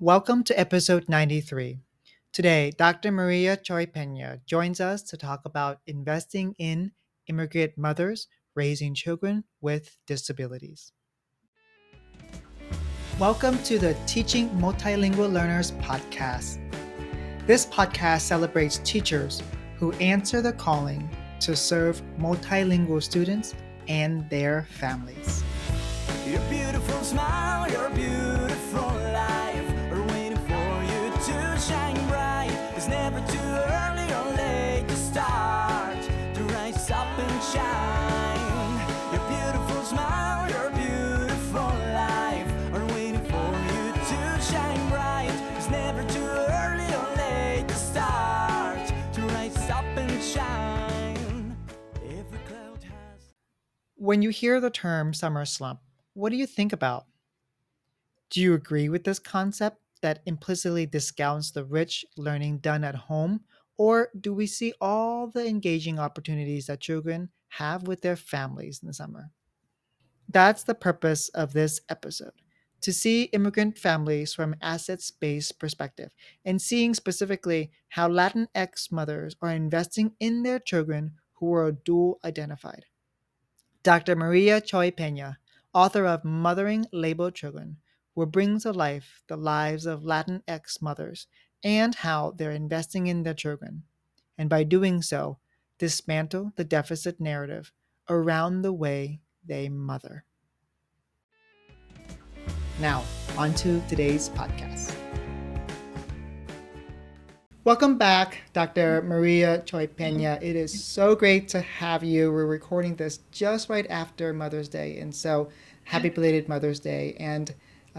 Welcome to episode 93. Today, Dr. Maria Cioè-Peña joins us to talk about investing in immigrant mothers raising children with disabilities. Welcome to the Teaching Multilingual Learners podcast. This podcast celebrates teachers who answer the calling to serve multilingual students and their families. Your beautiful smile, your beautiful life. When you hear the term summer slump, what do you think about? Do you agree with this concept that implicitly discounts the rich learning done at home, or do we see all the engaging opportunities that children have with their families in the summer? That's the purpose of this episode, to see immigrant families from an assets-based perspective, and seeing specifically how Latinx mothers are investing in their children who are dual-identified. Dr. Maria Cioè-Peña, author of Mothering Labeled Children, will bring to life the lives of Latinx mothers and how they're investing in their children, and by doing so, dismantle the deficit narrative around the way they mother. Now, on to today's podcast. Welcome back, Dr. Maria Cioè-Peña. It is so great to have you. We're recording this just right after Mother's Day, and so happy belated Mother's Day. And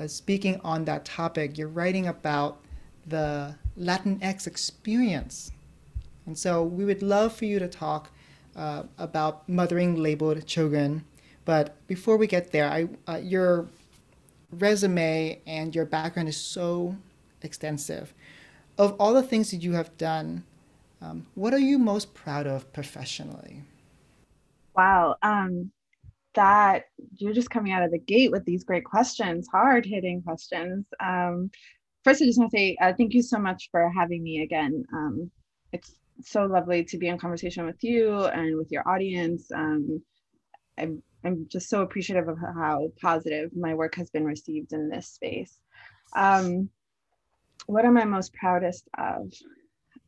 speaking on that topic, you're writing about the Latinx experience. And so we would love for you to talk about mothering labeled children. But before we get there, your resume and your background is so extensive. Of all the things that you have done, what are you most proud of professionally? Wow, that you're just coming out of the gate with these great questions, hard-hitting questions. First, I just want to say thank you so much for having me again. It's so lovely to be in conversation with you and with your audience. I'm just so appreciative of how positive my work has been received in this space. What am I most proudest of?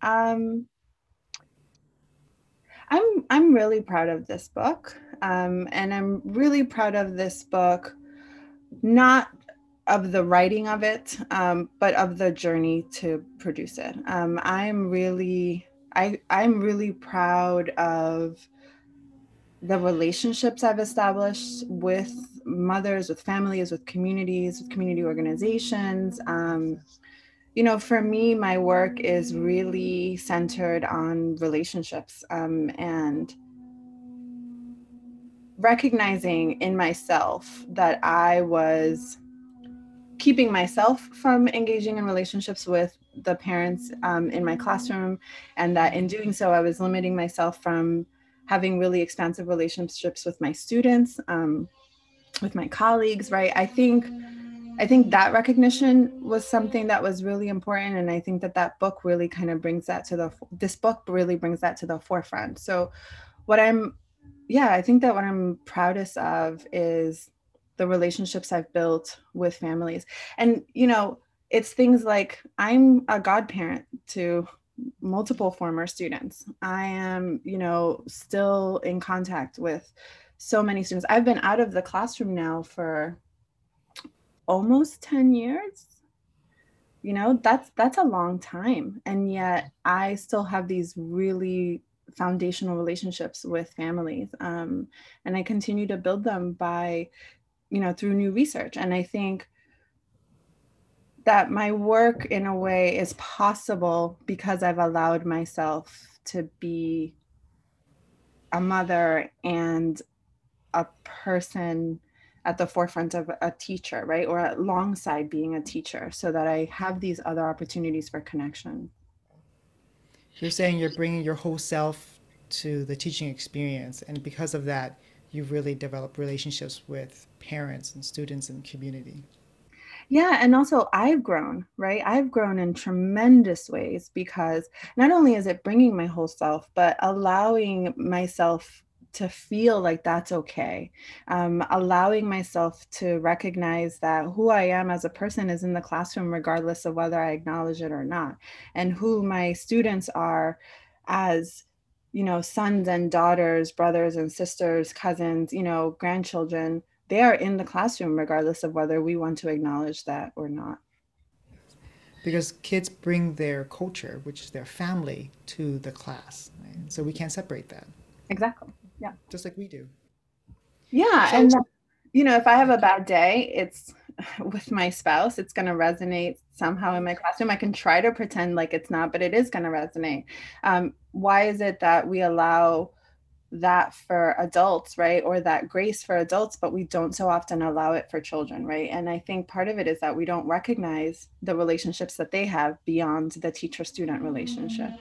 I'm really proud of this book. And I'm really proud of this book, not of the writing of it, but of the journey to produce it. I'm really proud of the relationships I've established with mothers, with families, with communities, with community organizations. You know, for me, my work is really centered on relationships and recognizing in myself that I was keeping myself from engaging in relationships with the parents in my classroom, and that in doing so, I was limiting myself from having really expansive relationships with my students, with my colleagues, right? I think that recognition was something that was really important. And I think that book really kind of brings that to the forefront. So I think that what I'm proudest of is the relationships I've built with families. And, you know, it's things like I'm a godparent to multiple former students. I am, you know, still in contact with so many students. I've been out of the classroom now for almost 10 years, you know, that's a long time. And yet I still have these really foundational relationships with families. And I continue to build them by, you know, through new research. And I think that my work in a way is possible because I've allowed myself to be a mother and a person at the forefront of a teacher, right? Or alongside being a teacher, so that I have these other opportunities for connection. You're saying you're bringing your whole self to the teaching experience. And because of that, you've really developed relationships with parents and students and community. Yeah, and also I've grown, right? I've grown in tremendous ways because not only is it bringing my whole self, but allowing myself to feel like that's okay. Allowing myself to recognize that who I am as a person is in the classroom, regardless of whether I acknowledge it or not, and who my students are as, you know, sons and daughters, brothers and sisters, cousins, you know, grandchildren, they are in the classroom, regardless of whether we want to acknowledge that or not. Because kids bring their culture, which is their family, to the class. Right? So we can't separate that. Exactly. Yeah. Just like we do. Yeah. So, and, you know, if I have a bad day, it's with my spouse, it's going to resonate somehow in my classroom. I can try to pretend like it's not, but it is going to resonate. Why is it that we allow that for adults, right? Or that grace for adults, but we don't so often allow it for children, right? And I think part of it is that we don't recognize the relationships that they have beyond the teacher-student relationship.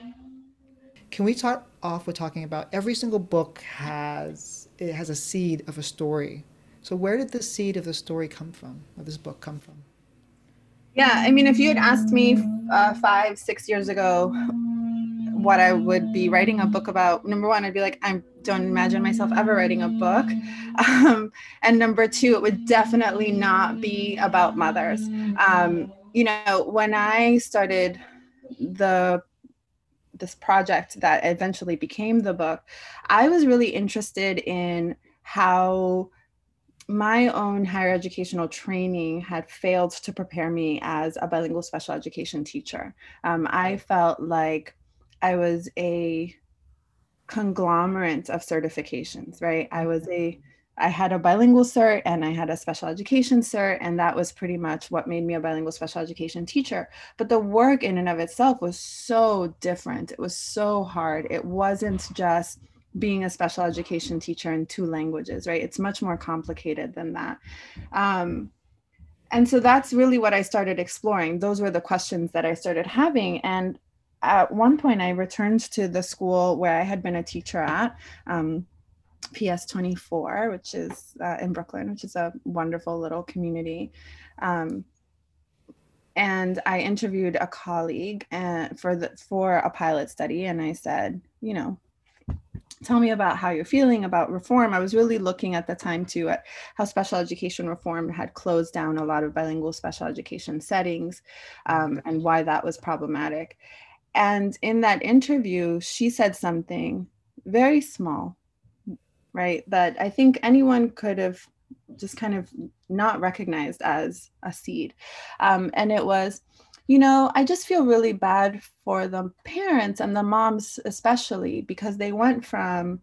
Can we start off with talking about every single book has a seed of a story. So where did the seed of the story come from, or this book come from? Yeah, I mean, if you had asked me 5, 6 years ago what I would be writing a book about, number one, I'd be like, I don't imagine myself ever writing a book. And number two, it would definitely not be about mothers. You know, when I started this project that eventually became the book, I was really interested in how my own higher educational training had failed to prepare me as a bilingual special education teacher. I felt like I was a conglomerate of certifications, right? I had a bilingual cert and I had a special education cert, and that was pretty much what made me a bilingual special education teacher. But the work in and of itself was so different. It was so hard. It wasn't just being a special education teacher in 2 languages, right? It's much more complicated than that. And so that's really what I started exploring. Those were the questions that I started having. And at one point I returned to the school where I had been a teacher at, PS 24, which is in Brooklyn, which is a wonderful little community. And I interviewed a colleague for a pilot study. And I said, you know, tell me about how you're feeling about reform. I was really looking at the time too at how special education reform had closed down a lot of bilingual special education settings, and why that was problematic. And in that interview, she said something very small, right, that I think anyone could have just kind of not recognized as a seed. And it was, you know, I just feel really bad for the parents and the moms especially, because they went from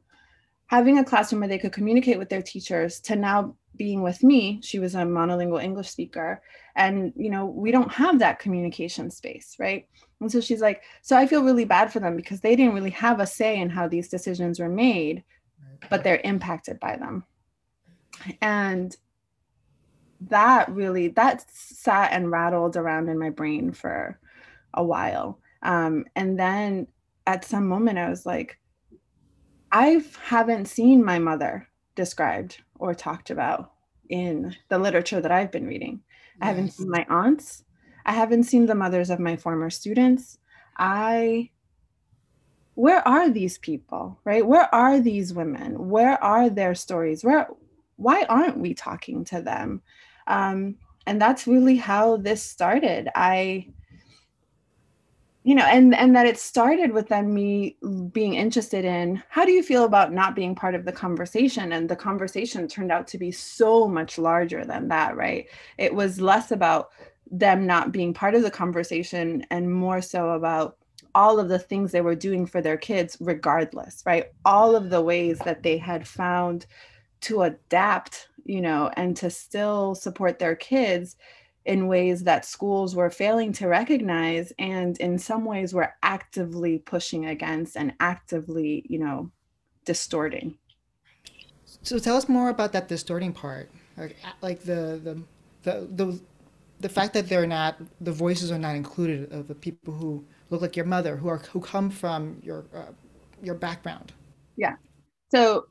having a classroom where they could communicate with their teachers to now being with me. She was a monolingual English speaker. And, you know, we don't have that communication space, right? And so she's like, so I feel really bad for them because they didn't really have a say in how these decisions were made, but they're impacted by them. And that sat and rattled around in my brain for a while. And then at some moment I was like, I haven't seen my mother described or talked about in the literature that I've been reading. Yes. I haven't seen my aunts. I haven't seen the mothers of my former students. Where are these people, right? Where are these women? Where are their stories? Why aren't we talking to them? And that's really how this started. And that it started with me being interested in, how do you feel about not being part of the conversation? And the conversation turned out to be so much larger than that, right? It was less about them not being part of the conversation and more so about all of the things they were doing for their kids regardless, right? All of the ways that they had found to adapt, you know, and to still support their kids in ways that schools were failing to recognize, and in some ways were actively pushing against and actively, you know, distorting. So tell us more about that distorting part, like the fact that the voices are not included of the people who look like your mother, who come from your background. Yeah. So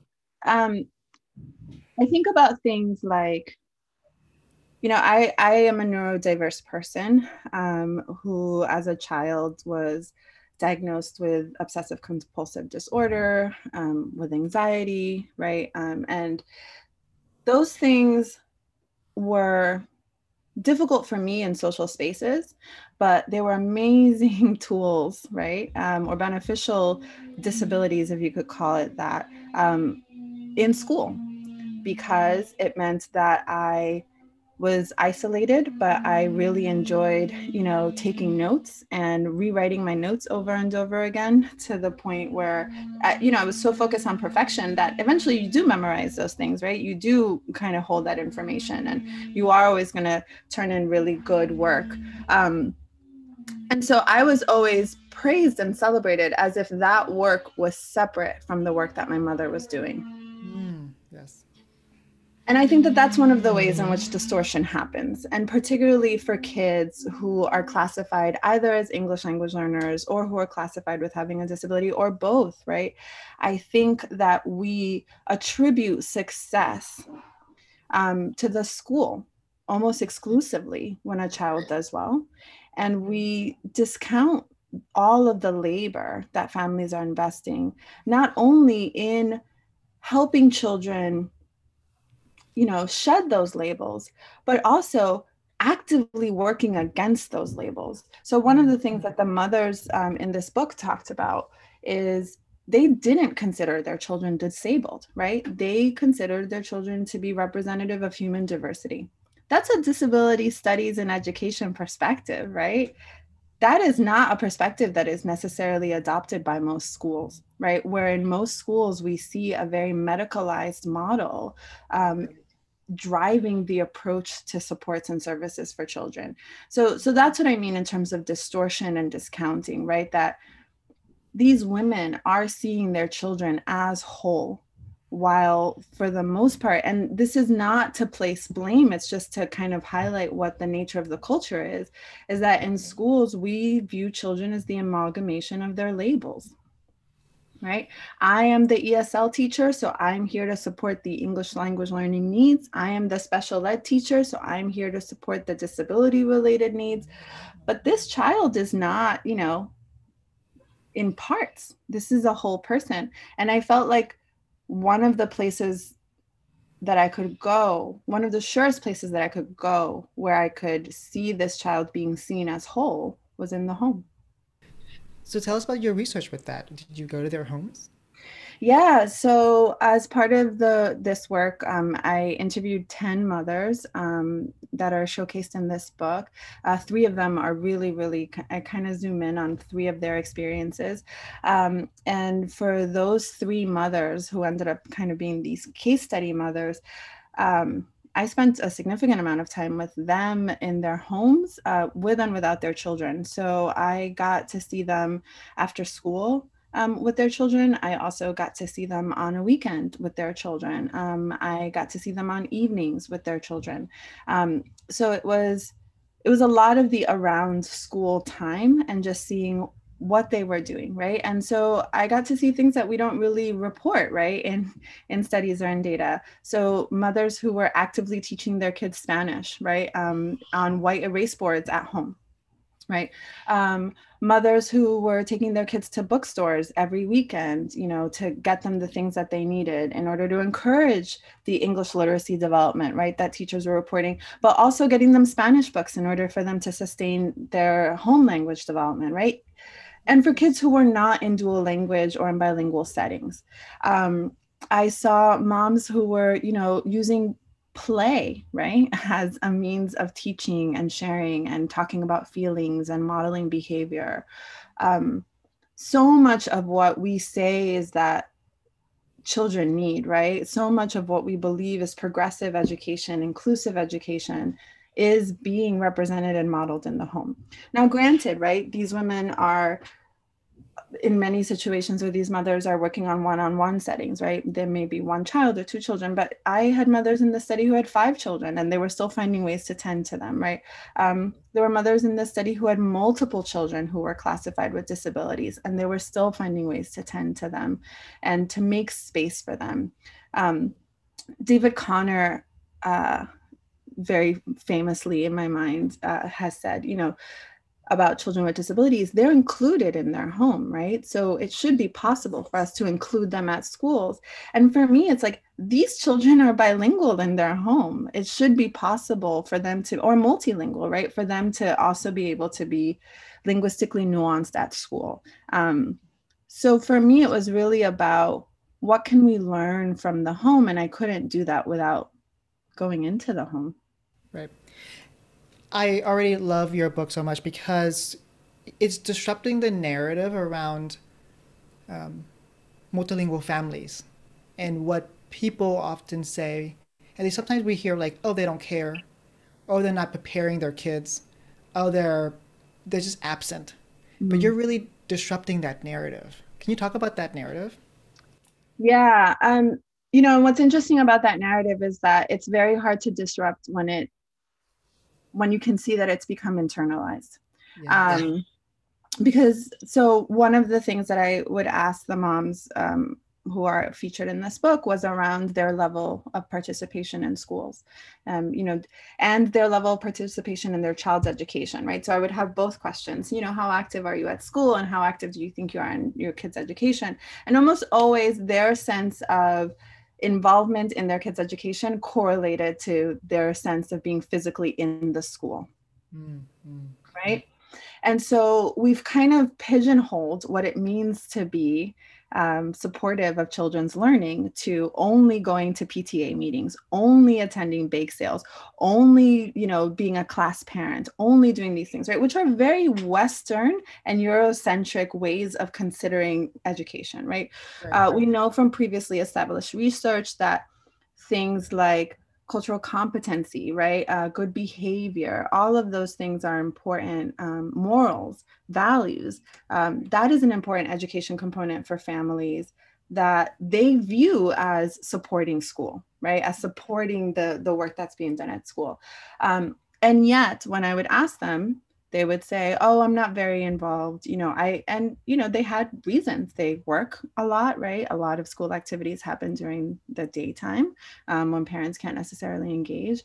I think about things like You know, I am a neurodiverse person who, as a child, was diagnosed with obsessive compulsive disorder, with anxiety, right? And those things were difficult for me in social spaces, but they were amazing tools, right? Or beneficial disabilities, if you could call it that, in school, because it meant that I was isolated, but I really enjoyed, you know, taking notes and rewriting my notes over and over again, to the point where, you know, I was so focused on perfection that eventually you do memorize those things, right? You do kind of hold that information, and you are always going to turn in really good work. And so I was always praised and celebrated as if that work was separate from the work that my mother was doing. Yes. And I think that that's one of the ways in which distortion happens, and particularly for kids who are classified either as English language learners or who are classified with having a disability, or both, right? I think that we attribute success to the school almost exclusively when a child does well, and we discount all of the labor that families are investing, not only in helping children, you know, shed those labels, but also actively working against those labels. So one of the things that the mothers in this book talked about is they didn't consider their children disabled, right? They considered their children to be representative of human diversity. That's a disability studies and education perspective, right? That is not a perspective that is necessarily adopted by most schools, right? Where in most schools, we see a very medicalized model driving the approach to supports and services for children. So that's what I mean in terms of distortion and discounting, right? That these women are seeing their children as whole, while for the most part, and this is not to place blame, it's just to kind of highlight what the nature of the culture is that in schools, we view children as the amalgamation of their labels. Right? I am the ESL teacher, so I'm here to support the English language learning needs. I am the special ed teacher, so I'm here to support the disability related needs. But this child is not, you know, in parts. This is a whole person. And I felt like one of the places that I could go, one of the surest places that I could go where I could see this child being seen as whole, was in the home. So tell us about your research with that. Did you go to their homes? Yeah, so as part of this work, I interviewed 10 mothers that are showcased in this book. Three of them are really, really, I kind of zoom in on three of their experiences. And for those three mothers who ended up kind of being these case study mothers, I spent a significant amount of time with them in their homes, with and without their children. So I got to see them after school with their children. I also got to see them on a weekend with their children. I got to see them on evenings with their children. So it was a lot of the around school time and just seeing what they were doing, right? And so I got to see things that we don't really report, right, in studies or in data. So mothers who were actively teaching their kids Spanish, right, on white erase boards at home, right? Mothers who were taking their kids to bookstores every weekend, you know, to get them the things that they needed in order to encourage the English literacy development, right, that teachers were reporting, but also getting them Spanish books in order for them to sustain their home language development, right? And for kids who were not in dual language or in bilingual settings. I saw moms who were, you know, using play, right, as a means of teaching and sharing and talking about feelings and modeling behavior. So much of what we say is that children need, right? So much of what we believe is progressive education, inclusive education, is being represented and modeled in the home. Now, granted, right, these women are, in many situations where these mothers are working on one-on-one settings, right? There may be one child or two children, but I had mothers in the study who had 5 children, and they were still finding ways to tend to them, right? There were mothers in the study who had multiple children who were classified with disabilities, and they were still finding ways to tend to them and to make space for them. David Connor very famously in my mind has said, you know, about children with disabilities, they're included in their home, right? So it should be possible for us to include them at schools. And for me, it's like, these children are bilingual in their home. It should be possible for them to, or multilingual, right? For them to also be able to be linguistically nuanced at school. So for me, it was really about what can we learn from the home? And I couldn't do that without going into the home. Right. I already love your book so much because it's disrupting the narrative around multilingual families and what people often say. And sometimes we hear like, oh, they don't care. Oh, they're not preparing their kids. Oh, they're just absent. Mm-hmm. But you're really disrupting that narrative. Can you talk about that narrative? Yeah. You know, and what's interesting about that narrative is that it's very hard to disrupt when you can see that it's become internalized. Yeah. Because so one of the things that I would ask the moms who are featured in this book was around their level of participation in schools, you know, and their level of participation in their child's education, right? So I would have both questions, you know, how active are you at school and how active do you think you are in your kids' education? And almost always their sense of involvement in their kids' education correlated to their sense of being physically in the school, mm-hmm. right? And so we've kind of pigeonholed what it means to be supportive of children's learning to only going to PTA meetings, only attending bake sales, only, you know, being a class parent, only doing these things, right? Which are very Western and Eurocentric ways of considering education, right? We know from previously established research that things like cultural competency, right? Good behavior, all of those things are important. Morals, values, that is an important education component for families that they view as supporting school, right? As supporting the work that's being done at school. And yet when I would ask them, they would say, oh, I'm not very involved. You know, they had reasons. They work a lot, right? A lot of school activities happen during the daytime when parents can't necessarily engage.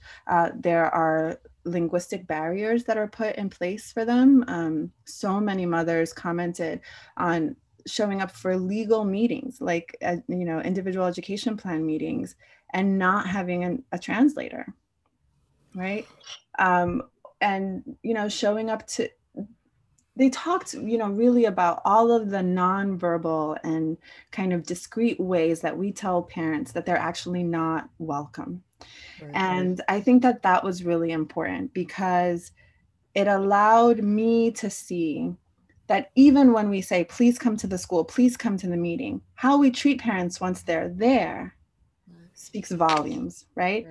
There are linguistic barriers that are put in place for them. So many mothers commented on showing up for legal meetings, like, you know, individual education plan meetings and not having a translator, right? And, you know, showing up to, they talked, you know, really about all of the nonverbal and kind of discrete ways that we tell parents that they're actually not welcome. Right. And I think that that was really important because it allowed me to see that even when we say, please come to the school, please come to the meeting, how we treat parents once they're there speaks volumes, right?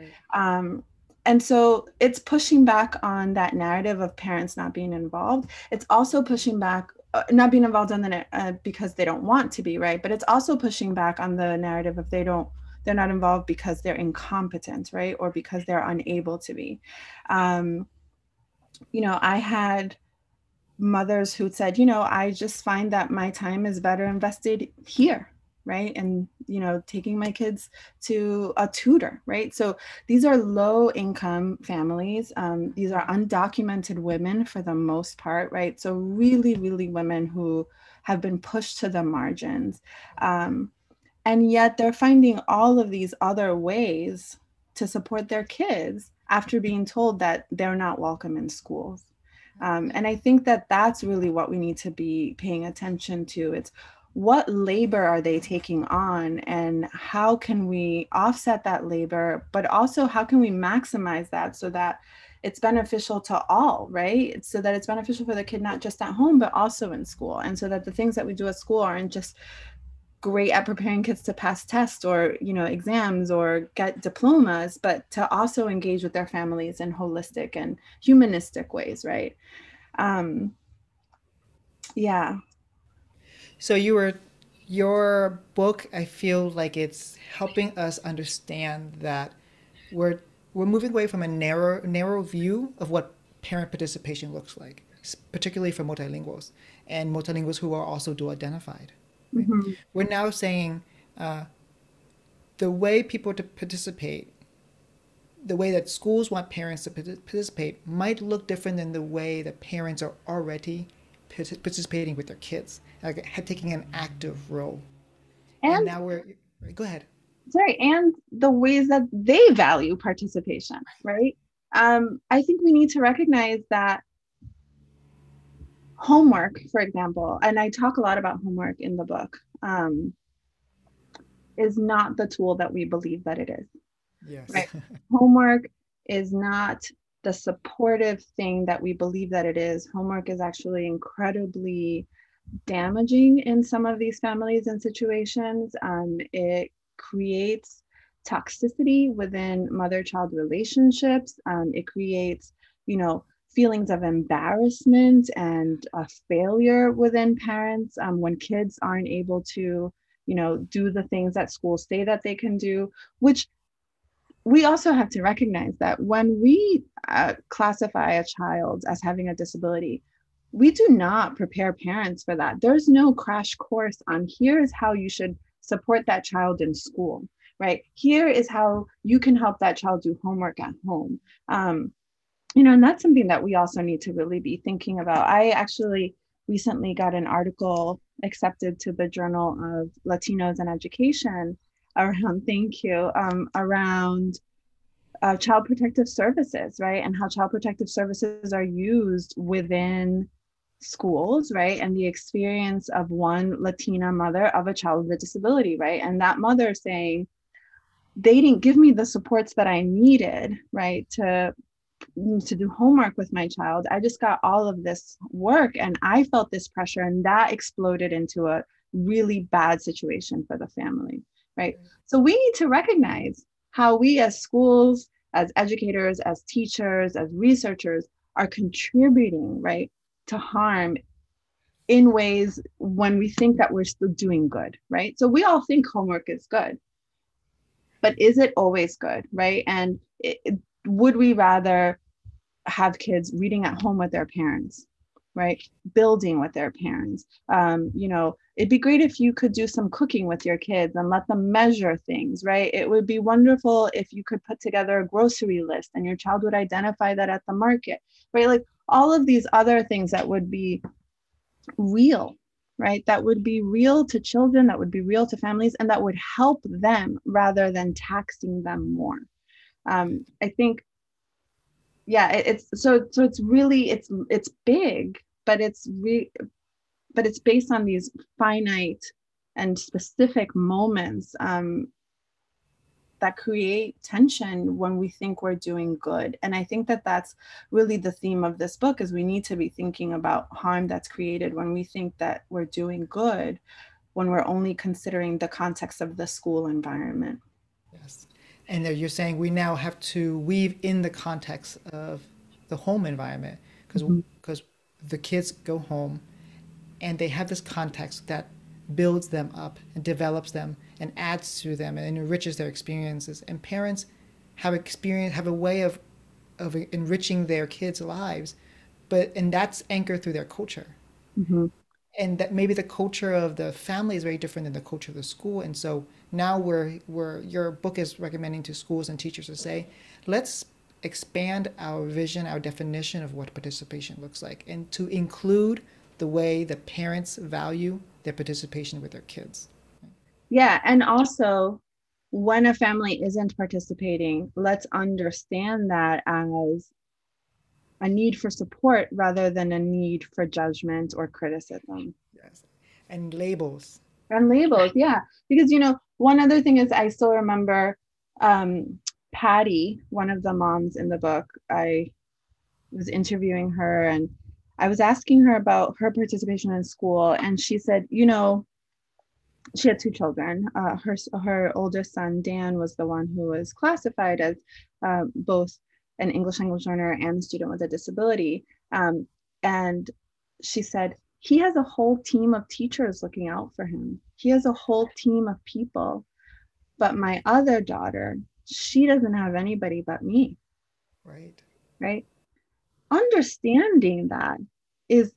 And so it's pushing back on that narrative of parents not being involved. It's also pushing back, not being involved on the because they don't want to be, right? But it's also pushing back on the narrative of they're not involved because they're incompetent, right? Or because they're unable to be. You know, I had mothers who said, you know, I just find that my time is better invested here. Right. And, you know, taking my kids to a tutor. Right. So these are low income families. These are undocumented women for the most part. Right. So really, really women who have been pushed to the margins. And yet they're finding all of these other ways to support their kids after being told that they're not welcome in schools. And I think that that's really what we need to be paying attention to. It's what labor are they taking on and how can we offset that labor, but also how can we maximize that so that it's beneficial to all, right? So that it's beneficial for the kid, not just at home, but also in school. And so that the things that we do at school aren't just great at preparing kids to pass tests or, you know, exams or get diplomas, but to also engage with their families in holistic and humanistic ways, right? Yeah. So your book, I feel like it's helping us understand that we're moving away from a narrow view of what parent participation looks like, particularly for multilinguals and multilinguals who are also dual-identified. Right? Mm-hmm. We're now saying the way people to participate the way that schools want parents to participate might look different than the way that parents are already participating with their kids, like taking an active role. And now we're, go ahead. Sorry, and the ways that they value participation, right? I think we need to recognize that homework, for example, and I talk a lot about homework in the book, is not the tool that we believe that it is. Yes. Right? Homework is not the supportive thing that we believe that it is. Homework is actually incredibly damaging in some of these families and situations. It creates toxicity within mother-child relationships. It creates, you know, feelings of embarrassment and a failure within parents when kids aren't able to, you know, do the things that schools say that they can do, which we also have to recognize that when we classify a child as having a disability, we do not prepare parents for that. There's no crash course on here is how you should support that child in school, right? Here is how you can help that child do homework at home. You know, and that's something that we also need to really be thinking about. I actually recently got an article accepted to the Journal of Latinos and Education around, thank you, around child protective services, right? And how child protective services are used within schools, right? And the experience of one Latina mother of a child with a disability, right? And that mother saying, they didn't give me the supports that I needed, right, to do homework with my child. I just got all of this work and I felt this pressure, and that exploded into a really bad situation for the family, right? So we need to recognize how we as schools, as educators, as teachers, as researchers are contributing, right, to harm in ways when we think that we're still doing good, right? So we all think homework is good, but is it always good, right? And would we rather have kids reading at home with their parents, right? Building with their parents. You know, it'd be great if you could do some cooking with your kids and let them measure things, right? It would be wonderful if you could put together a grocery list and your child would identify that at the market, right? Like all of these other things that would be real, right? That would be real to children, that would be real to families, and that would help them rather than taxing them more. I think, yeah, it's big, but it's based on these finite and specific moments that create tension when we think we're doing good. And I think that that's really the theme of this book, is we need to be thinking about harm that's created when we think that we're doing good, when we're only considering the context of the school environment. Yes. And you're saying we now have to weave in the context of the home environment, because the kids go home and they have this context that builds them up and develops them and adds to them and enriches their experiences. And parents have a way of enriching their kids' lives, and that's anchored through their culture. Mm-hmm. And that maybe the culture of the family is very different than the culture of the school. And so now your book is recommending to schools and teachers to say, let's expand our vision, our definition of what participation looks like, and to include the way that parents value their participation with their kids. Yeah, and also when a family isn't participating, let's understand that as a need for support rather than a need for judgment or criticism. Yes, and labels. And labels, yeah. Because, you know, one other thing is I still remember Patty, one of the moms in the book, I was interviewing her and I was asking her about her participation in school. And she said, you know, she had two children. Her older son, Dan, was the one who was classified as both an English language learner and a student with a disability. And she said, he has a whole team of teachers looking out for him. He has a whole team of people. But my other daughter, she doesn't have anybody but me. Right. Right. Understanding that is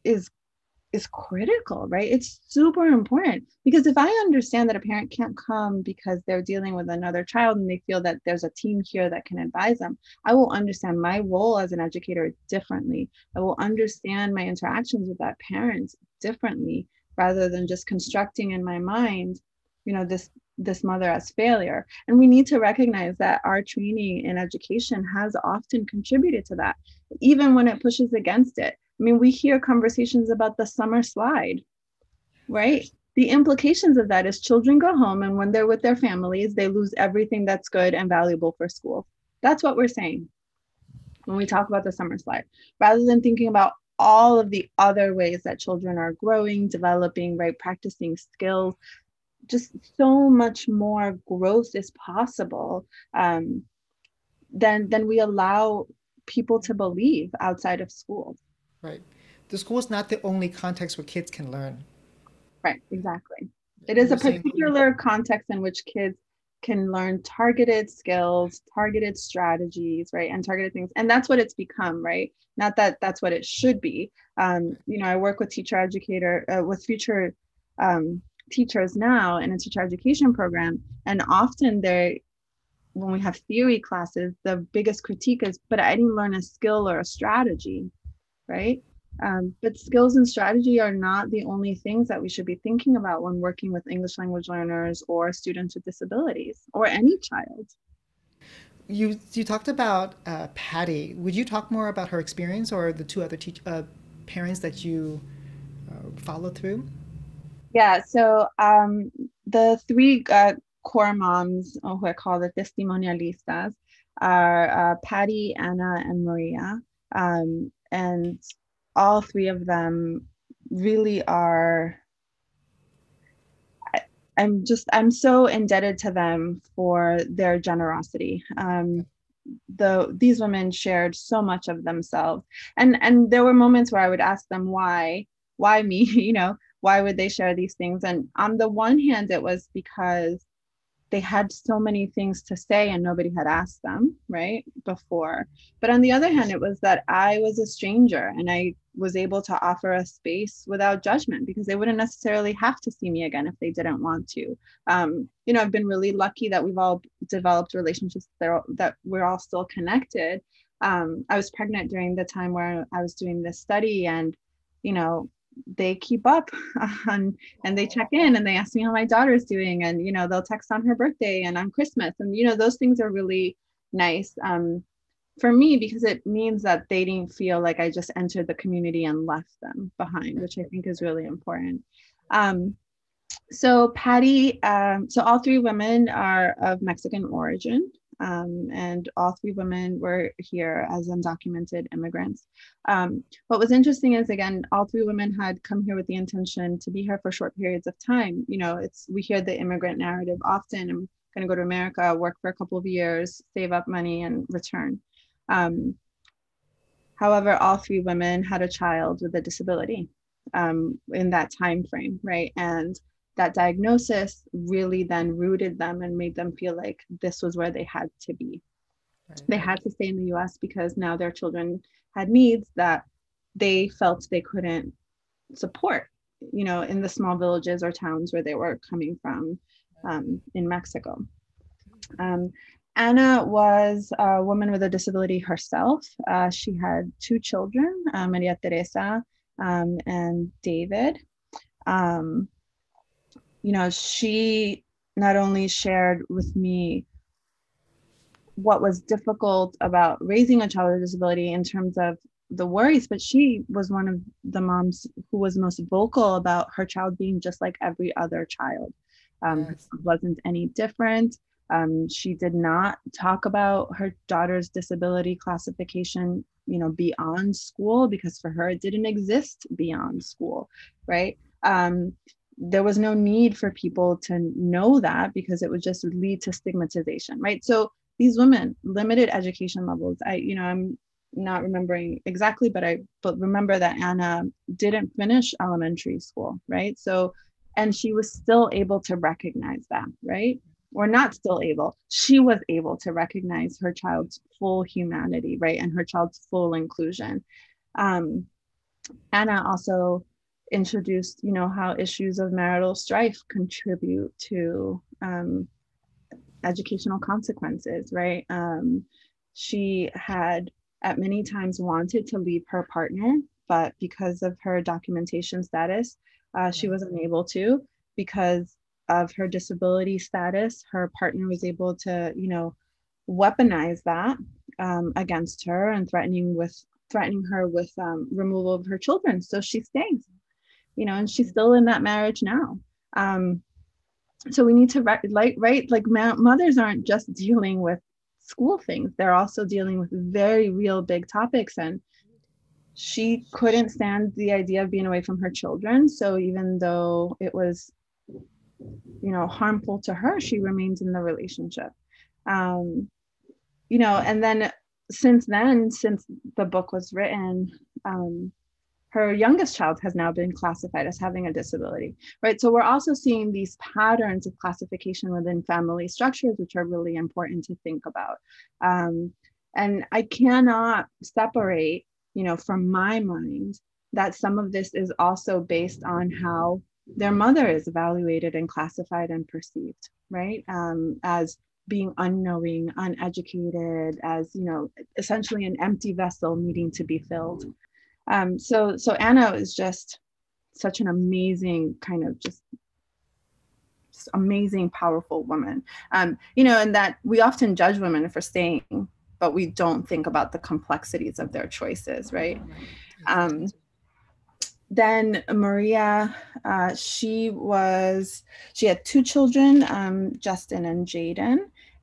is critical, right? It's super important, because if I understand that a parent can't come because they're dealing with another child and they feel that there's a team here that can advise them, I will understand my role as an educator differently. I will understand my interactions with that parent differently, rather than just constructing in my mind, you know, this mother as failure. And we need to recognize that our training in education has often contributed to that, even when it pushes against it. I mean, we hear conversations about the summer slide, right? The implications of that is children go home, and when they're with their families, they lose everything that's good and valuable for school. That's what we're saying when we talk about the summer slide, rather than thinking about all of the other ways that children are growing, developing, right, practicing skills. Just so much more growth is possible than we allow people to believe outside of school. Right. The school is not the only context where kids can learn. Right, exactly. It is a particular context in which kids can learn targeted skills, targeted strategies, right, and targeted things. And that's what it's become, right? Not that that's what it should be. You know, I work with future teachers now in a teacher education program, and often when we have theory classes, the biggest critique is, but I didn't learn a skill or a strategy, right? But skills and strategy are not the only things that we should be thinking about when working with English language learners or students with disabilities or any child. You talked about Patty. Would you talk more about her experience or the two other parents that you followed through? Yeah, so the three core moms, who I call the testimonialistas, are Patty, Anna, and Maria. And all three of them really are, I'm so indebted to them for their generosity. These women shared so much of themselves. And there were moments where I would ask them why me, you know? Why would they share these things? And on the one hand, it was because they had so many things to say and nobody had asked them, right, before. But on the other hand, it was that I was a stranger and I was able to offer a space without judgment, because they wouldn't necessarily have to see me again if they didn't want to. You know, I've been really lucky that we've all developed relationships that we're all still connected. I was pregnant during the time where I was doing this study, and, you know, they keep up on, and they check in and they ask me how my daughter's doing, and, you know, they'll text on her birthday and on Christmas. And, you know, those things are really nice for me, because it means that they didn't feel like I just entered the community and left them behind, which I think is really important. So Patty, so all three women are of Mexican origin. And all three women were here as undocumented immigrants. What was interesting is, again, all three women had come here with the intention to be here for short periods of time. You know, we hear the immigrant narrative often: I'm going to go to America, work for a couple of years, save up money, and return. However, all three women had a child with a disability in that time frame, right? And that diagnosis really then rooted them and made them feel like this was where they had to be. Right. They had to stay in the US because now their children had needs that they felt they couldn't support, you know, in the small villages or towns where they were coming from in Mexico. Anna was a woman with a disability herself. She had two children, Maria Teresa and David. You know, she not only shared with me what was difficult about raising a child with a disability in terms of the worries, but she was one of the moms who was most vocal about her child being just like every other child. Yes. Wasn't any different. She did not talk about her daughter's disability classification, you know, beyond school, because for her, it didn't exist beyond school, right? There was no need for people to know that, because it would just lead to stigmatization, right? So these women, limited education levels. I'm not remembering exactly, but I remember that Anna didn't finish elementary school, right? So, and she was still able to recognize that, right? Or not still able. She was able to recognize her child's full humanity, right? And her child's full inclusion. Anna also introduced, you know, how issues of marital strife contribute to educational consequences, right? She had at many times wanted to leave her partner, but because of her documentation status, she was unable to. Because of her disability status, her partner was able to, you know, weaponize that against her and threatening her with removal of her children. So she stays, you know, and she's still in that marriage now. So we need to mothers aren't just dealing with school things. They're also dealing with very real big topics. And she couldn't stand the idea of being away from her children. So even though it was, you know, harmful to her, she remains in the relationship. You know, and then since the book was written, her youngest child has now been classified as having a disability, right? So we're also seeing these patterns of classification within family structures, which are really important to think about. And I cannot separate, you know, from my mind that some of this is also based on how their mother is evaluated and classified and perceived, right? As being unknowing, uneducated, as, you know, essentially an empty vessel needing to be filled. So Anna is just such an amazing kind of just amazing, powerful woman, you know, and that we often judge women for staying, but we don't think about the complexities of their choices, right? Then Maria, she had two children, Justin and Jaden.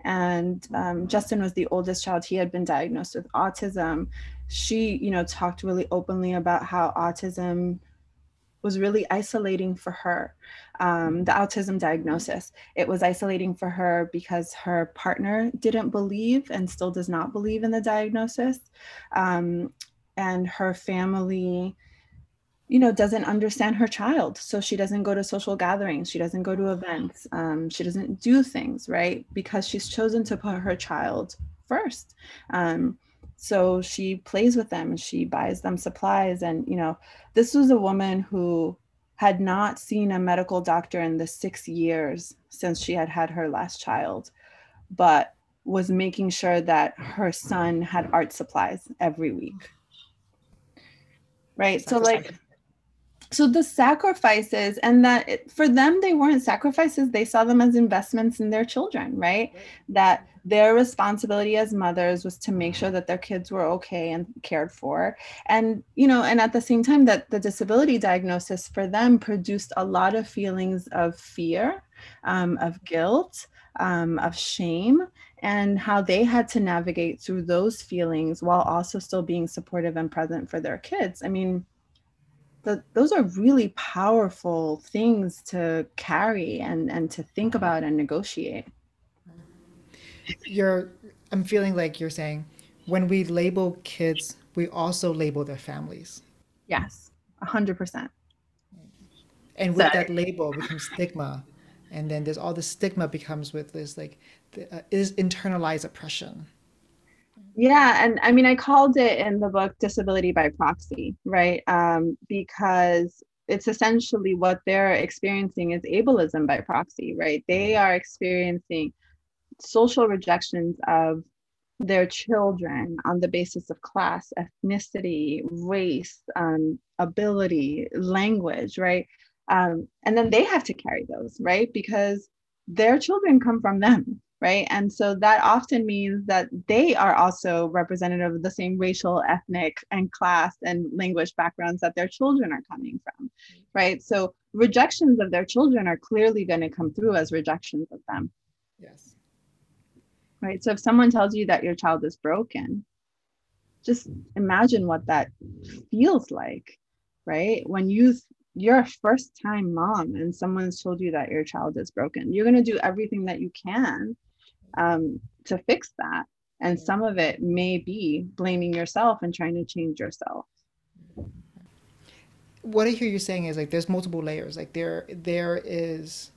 And Justin was the oldest child. He had been diagnosed with autism. She, you know, talked really openly about how autism was really isolating for her. The autism diagnosis, it was isolating for her because her partner didn't believe and still does not believe in the diagnosis. And her family, you know, doesn't understand her child. So she doesn't go to social gatherings. She doesn't go to events. She doesn't do things, right? Because she's chosen to put her child first. So she plays with them and she buys them supplies. And, you know, this was a woman who had not seen a medical doctor in the 6 years since she had had her last child, but was making sure that her son had art supplies every week. Right. So like, so the sacrifices, and that for them, they weren't sacrifices. They saw them as investments in their children, right? That their responsibility as mothers was to make sure that their kids were okay and cared for. And, you know, and at the same time that the disability diagnosis for them produced a lot of feelings of fear, of guilt, of shame, and how they had to navigate through those feelings while also still being supportive and present for their kids. I mean, those are really powerful things to carry and to think about and negotiate. I'm feeling like you're saying, when we label kids, we also label their families. Yes, 100%. And with that label becomes stigma. And then there's all the stigma becomes with this, like, is internalized oppression. Yeah, and I mean, I called it in the book disability by proxy, right? Because it's essentially what they're experiencing is ableism by proxy, right? They are experiencing social rejections of their children on the basis of class, ethnicity, race, ability, language, right? And then they have to carry those, right? Because their children come from them, right? And so that often means that they are also representative of the same racial, ethnic, and class and language backgrounds that their children are coming from, right? So rejections of their children are clearly going to come through as rejections of them. Yes. Right. So if someone tells you that your child is broken, just imagine what that feels like, right? When you're a first-time mom and someone's told you that your child is broken, you're going to do everything that you can to fix that. And some of it may be blaming yourself and trying to change yourself. What I hear you saying is, like, there's multiple layers. Like, there is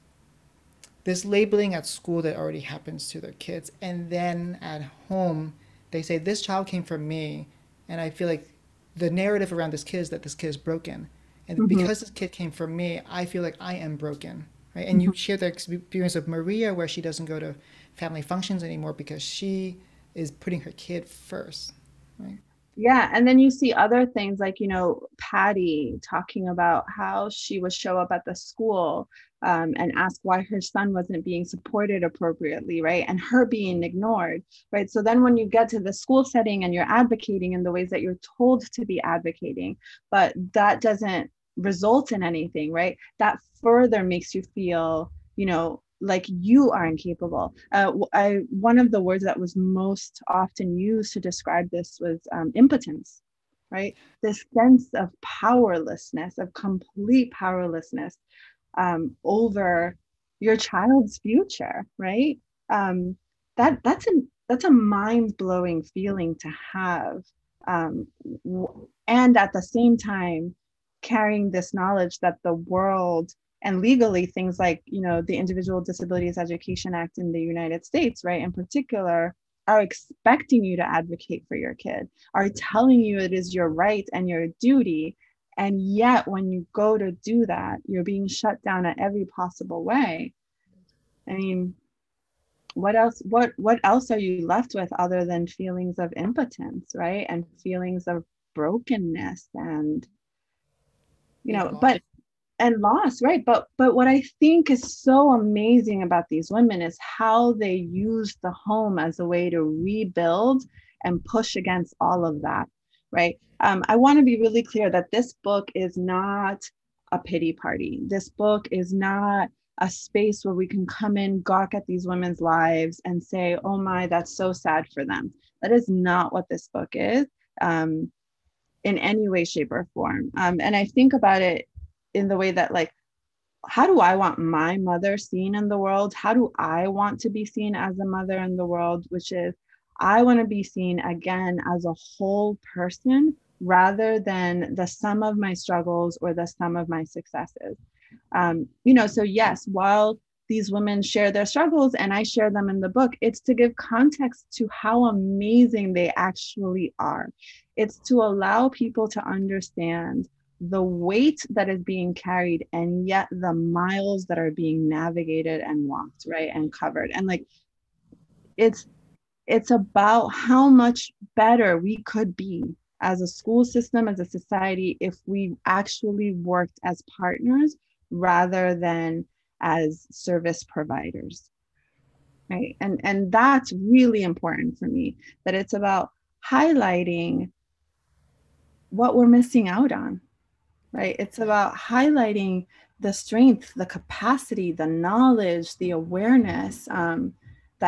this labeling at school that already happens to their kids. And then at home, they say, this child came from me. And I feel like the narrative around this kid is that this kid is broken. And because this kid came from me, I feel like I am broken, right? And you share the experience of Maria, where she doesn't go to family functions anymore because she is putting her kid first, right? Yeah. And then you see other things like, you know, Patty talking about how she would show up at the school and ask why her son wasn't being supported appropriately, right? And her being ignored, right? So then when you get to the school setting and you're advocating in the ways that you're told to be advocating, but that doesn't result in anything, right? That further makes you feel, you know, like you are incapable. One of the words that was most often used to describe this was impotence, right? This sense of powerlessness, of complete powerlessness over your child's future, right? That's a mind-blowing feeling to have. And at the same time, carrying this knowledge that the world and legally, things like, you know, the Individual Disabilities Education Act in the United States, right, in particular, are expecting you to advocate for your kid, are telling you it is your right and your duty. And yet when you go to do that, you're being shut down at every possible way. I mean, what else are you left with other than feelings of impotence, right? And feelings of brokenness and, you know, and loss, right? But what I think is so amazing about these women is how they use the home as a way to rebuild and push against all of that, right? I want to be really clear that this book is not a pity party. This book is not a space where we can come in, gawk at these women's lives and say, oh my, that's so sad for them. That is not what this book is in any way, shape, or form. And I think about it in the way that, like, how do I want my mother seen in the world? How do I want to be seen as a mother in the world? Which is, I want to be seen again as a whole person rather than the sum of my struggles or the sum of my successes. You know, so yes, while these women share their struggles and I share them in the book, it's to give context to how amazing they actually are. It's to allow people to understand the weight that is being carried and yet the miles that are being navigated and walked, right, and covered. And like, it's about how much better we could be as a school system, as a society, if we actually worked as partners rather than as service providers, right? And that's really important for me, that it's about highlighting what we're missing out on. Right? It's about highlighting the strength, the capacity, the knowledge, the awareness that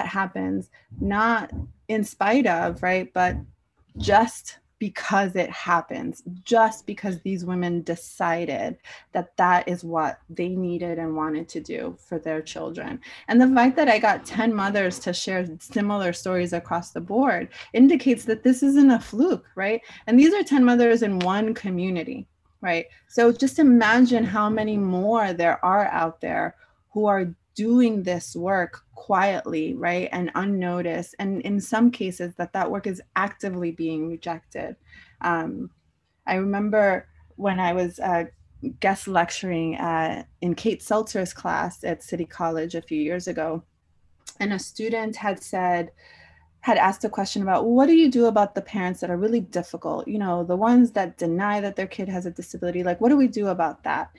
happens, not in spite of, right? But just because it happens, just because these women decided that that is what they needed and wanted to do for their children. And the fact that I got 10 mothers to share similar stories across the board indicates that this isn't a fluke, right? And these are 10 mothers in one community. Right. So just imagine how many more there are out there who are doing this work quietly, right, and unnoticed. And in some cases that work is actively being rejected. I remember when I was guest lecturing in Kate Seltzer's class at City College a few years ago, and a student had asked a question about, well, what do you do about the parents that are really difficult? You know, the ones that deny that their kid has a disability, like, what do we do about that?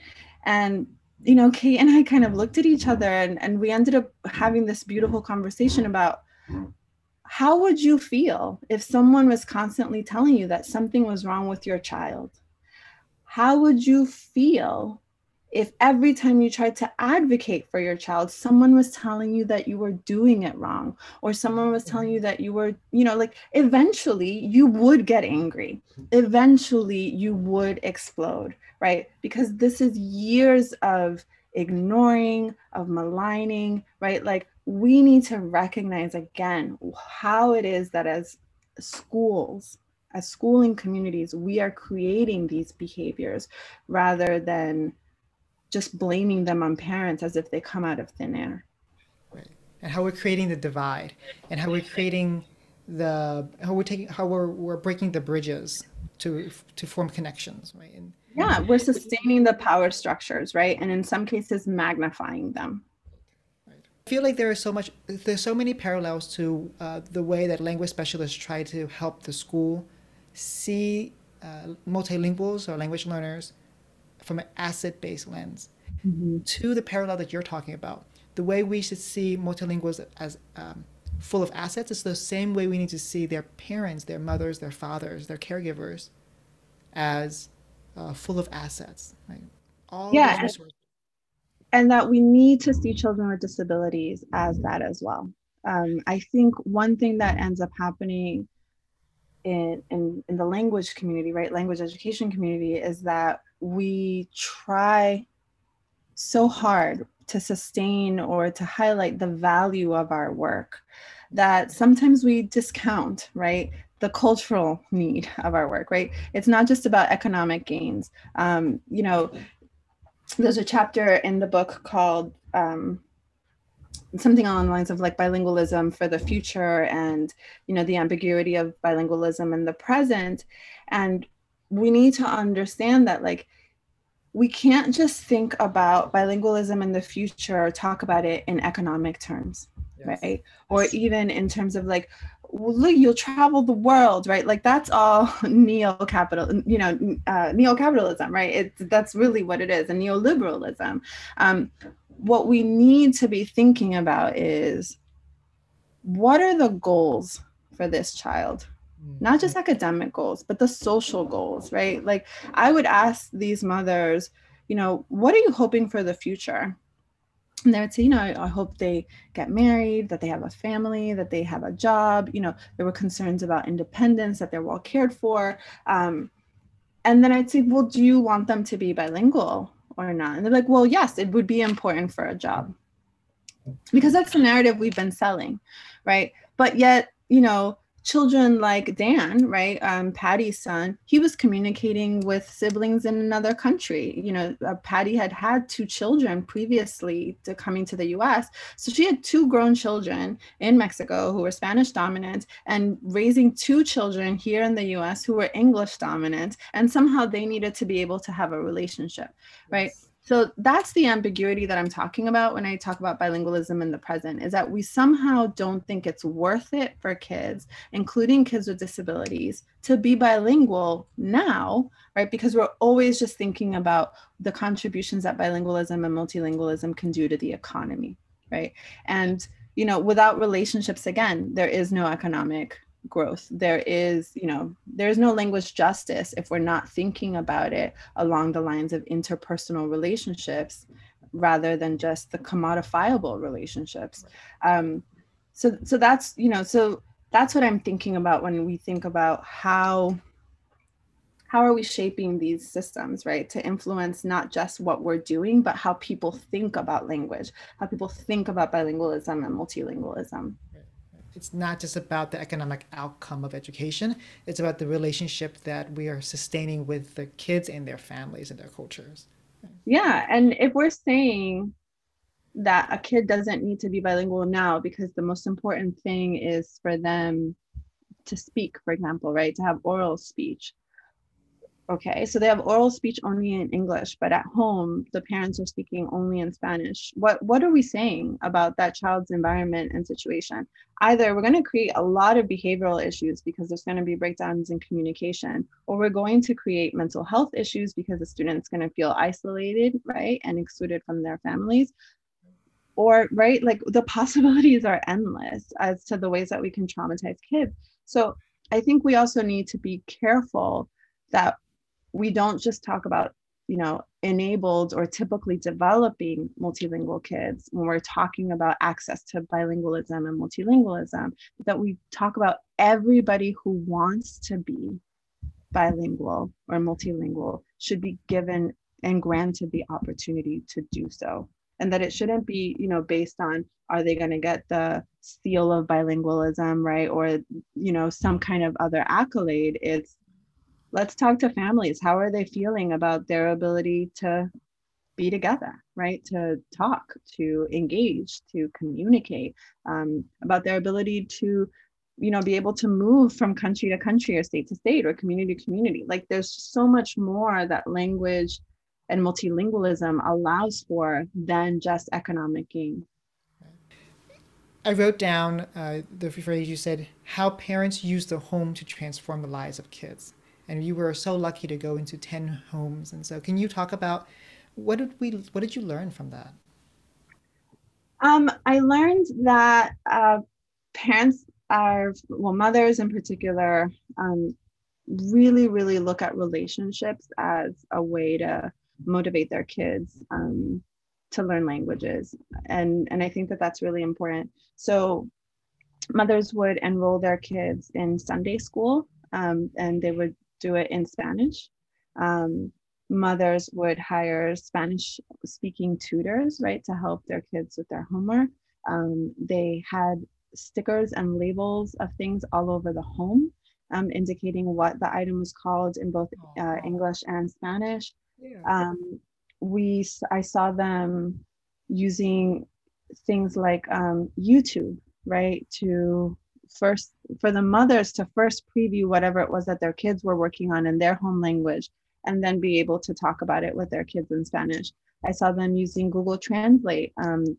And, you know, Kate and I kind of looked at each other and we ended up having this beautiful conversation about how would you feel if someone was constantly telling you that something was wrong with your child? How would you feel if every time you tried to advocate for your child, someone was telling you that you were doing it wrong, or someone was telling you that you were, you know, like, eventually you would get angry. Eventually you would explode, right? Because this is years of ignoring, of maligning, right? Like, we need to recognize again how it is that as schools, as schooling communities, we are creating these behaviors rather than just blaming them on parents as if they come out of thin air. Right. And how we're creating the divide, and how we're creating the, how we're breaking the bridges to form connections, right? And Yeah, we're sustaining the power structures, right? And in some cases, magnifying them. I feel like there's so many parallels to the way that language specialists try to help the school see multilinguals or language learners from an asset-based lens, mm-hmm. to the parallel that you're talking about. The way we should see multilinguals as full of assets is the same way we need to see their parents, their mothers, their fathers, their caregivers as full of assets, right? All those resources. And that we need to see children with disabilities as that as well. I think one thing that ends up happening in the language community, right, language education community, is that we try so hard to sustain or to highlight the value of our work that sometimes we discount, right, the cultural need of our work, right? It's not just about economic gains. You know, there's a chapter in the book called something along the lines of like bilingualism for the future and, you know, the ambiguity of bilingualism in the present. And we need to understand that, like, we can't just think about bilingualism in the future or talk about it in economic terms, yes. right? Or even in terms of like, well, look, you'll travel the world, right? Like that's all neo-capitalism, right? That's really what it is, and neoliberalism. What we need to be thinking about is, what are the goals for this child? Not just academic goals, but the social goals, right? Like I would ask these mothers, you know, what are you hoping for the future? And they would say, you know, I hope they get married, that they have a family, that they have a job. You know, there were concerns about independence, that they're well cared for. And then I'd say, well, do you want them to be bilingual or not? And they're like, well, yes, it would be important for a job. Because that's the narrative we've been selling, right? But yet, you know, children like Dan, right, Patty's son, he was communicating with siblings in another country. You know, Patty had 2 children previously to coming to the U.S. So she had 2 grown children in Mexico who were Spanish dominant and raising 2 children here in the U.S. who were English dominant. And somehow they needed to be able to have a relationship, right? Yes. So that's the ambiguity that I'm talking about when I talk about bilingualism in the present, is that we somehow don't think it's worth it for kids, including kids with disabilities, to be bilingual now, right? Because we're always just thinking about the contributions that bilingualism and multilingualism can do to the economy, right? And, you know, without relationships, again, there is no economic growth. There is, you know, there is no language justice if we're not thinking about it along the lines of interpersonal relationships rather than just the commodifiable relationships. So that's, you know, so that's what I'm thinking about when we think about how are we shaping these systems, right? To influence not just what we're doing, but how people think about language, how people think about bilingualism and multilingualism. It's not just about the economic outcome of education. It's about the relationship that we are sustaining with the kids and their families and their cultures. Yeah. And if we're saying that a kid doesn't need to be bilingual now because the most important thing is for them to speak, for example, right, to have oral speech. Okay, so they have oral speech only in English, but at home, the parents are speaking only in Spanish. What are we saying about that child's environment and situation? Either we're going to create a lot of behavioral issues because there's going to be breakdowns in communication, or we're going to create mental health issues because the student's going to feel isolated, right, and excluded from their families. Or, right, like the possibilities are endless as to the ways that we can traumatize kids. So I think we also need to be careful that we don't just talk about, you know, enabled or typically developing multilingual kids when we're talking about access to bilingualism and multilingualism, but that we talk about everybody who wants to be bilingual or multilingual should be given and granted the opportunity to do so. And that it shouldn't be, you know, based on, are they going to get the seal of bilingualism, right? Or, you know, some kind of other accolade. It's, let's talk to families. How are they feeling about their ability to be together, right? To talk, to engage, to communicate, about their ability to you know, be able to move from country to country or state to state or community to community. Like, there's so much more that language and multilingualism allows for than just economic gain. I wrote down the phrase you said, how parents use the home to transform the lives of kids. And you were so lucky to go into 10 homes. And so can you talk about what did you learn from that? I learned that parents are, well, mothers in particular, really, really look at relationships as a way to motivate their kids to learn languages. And I think that that's really important. So mothers would enroll their kids in Sunday school, and they would do it in Spanish. Mothers would hire Spanish speaking tutors, right, to help their kids with their homework. They had stickers and labels of things all over the home, indicating what the item was called in both English and Spanish. Yeah. I saw them using things like YouTube, right, for the mothers to first preview whatever it was that their kids were working on in their home language, and then be able to talk about it with their kids in Spanish. I saw them using Google Translate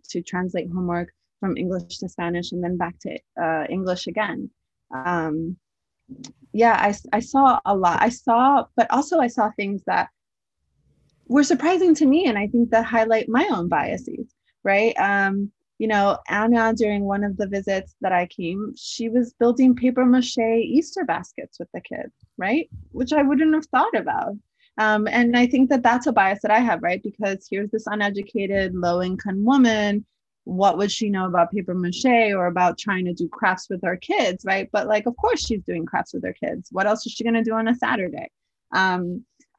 to translate homework from English to Spanish and then back to English again. I saw a lot. But also I saw things that were surprising to me, and I think that highlight my own biases, right? You know, Anna, during one of the visits that I came, she was building paper mache Easter baskets with the kids, right? Which I wouldn't have thought about. And I think that that's a bias that I have, right? Because here's this uneducated, low-income woman. What would she know about paper mache or about trying to do crafts with her kids, right? But like, of course she's doing crafts with her kids. What else is she gonna do on a Saturday?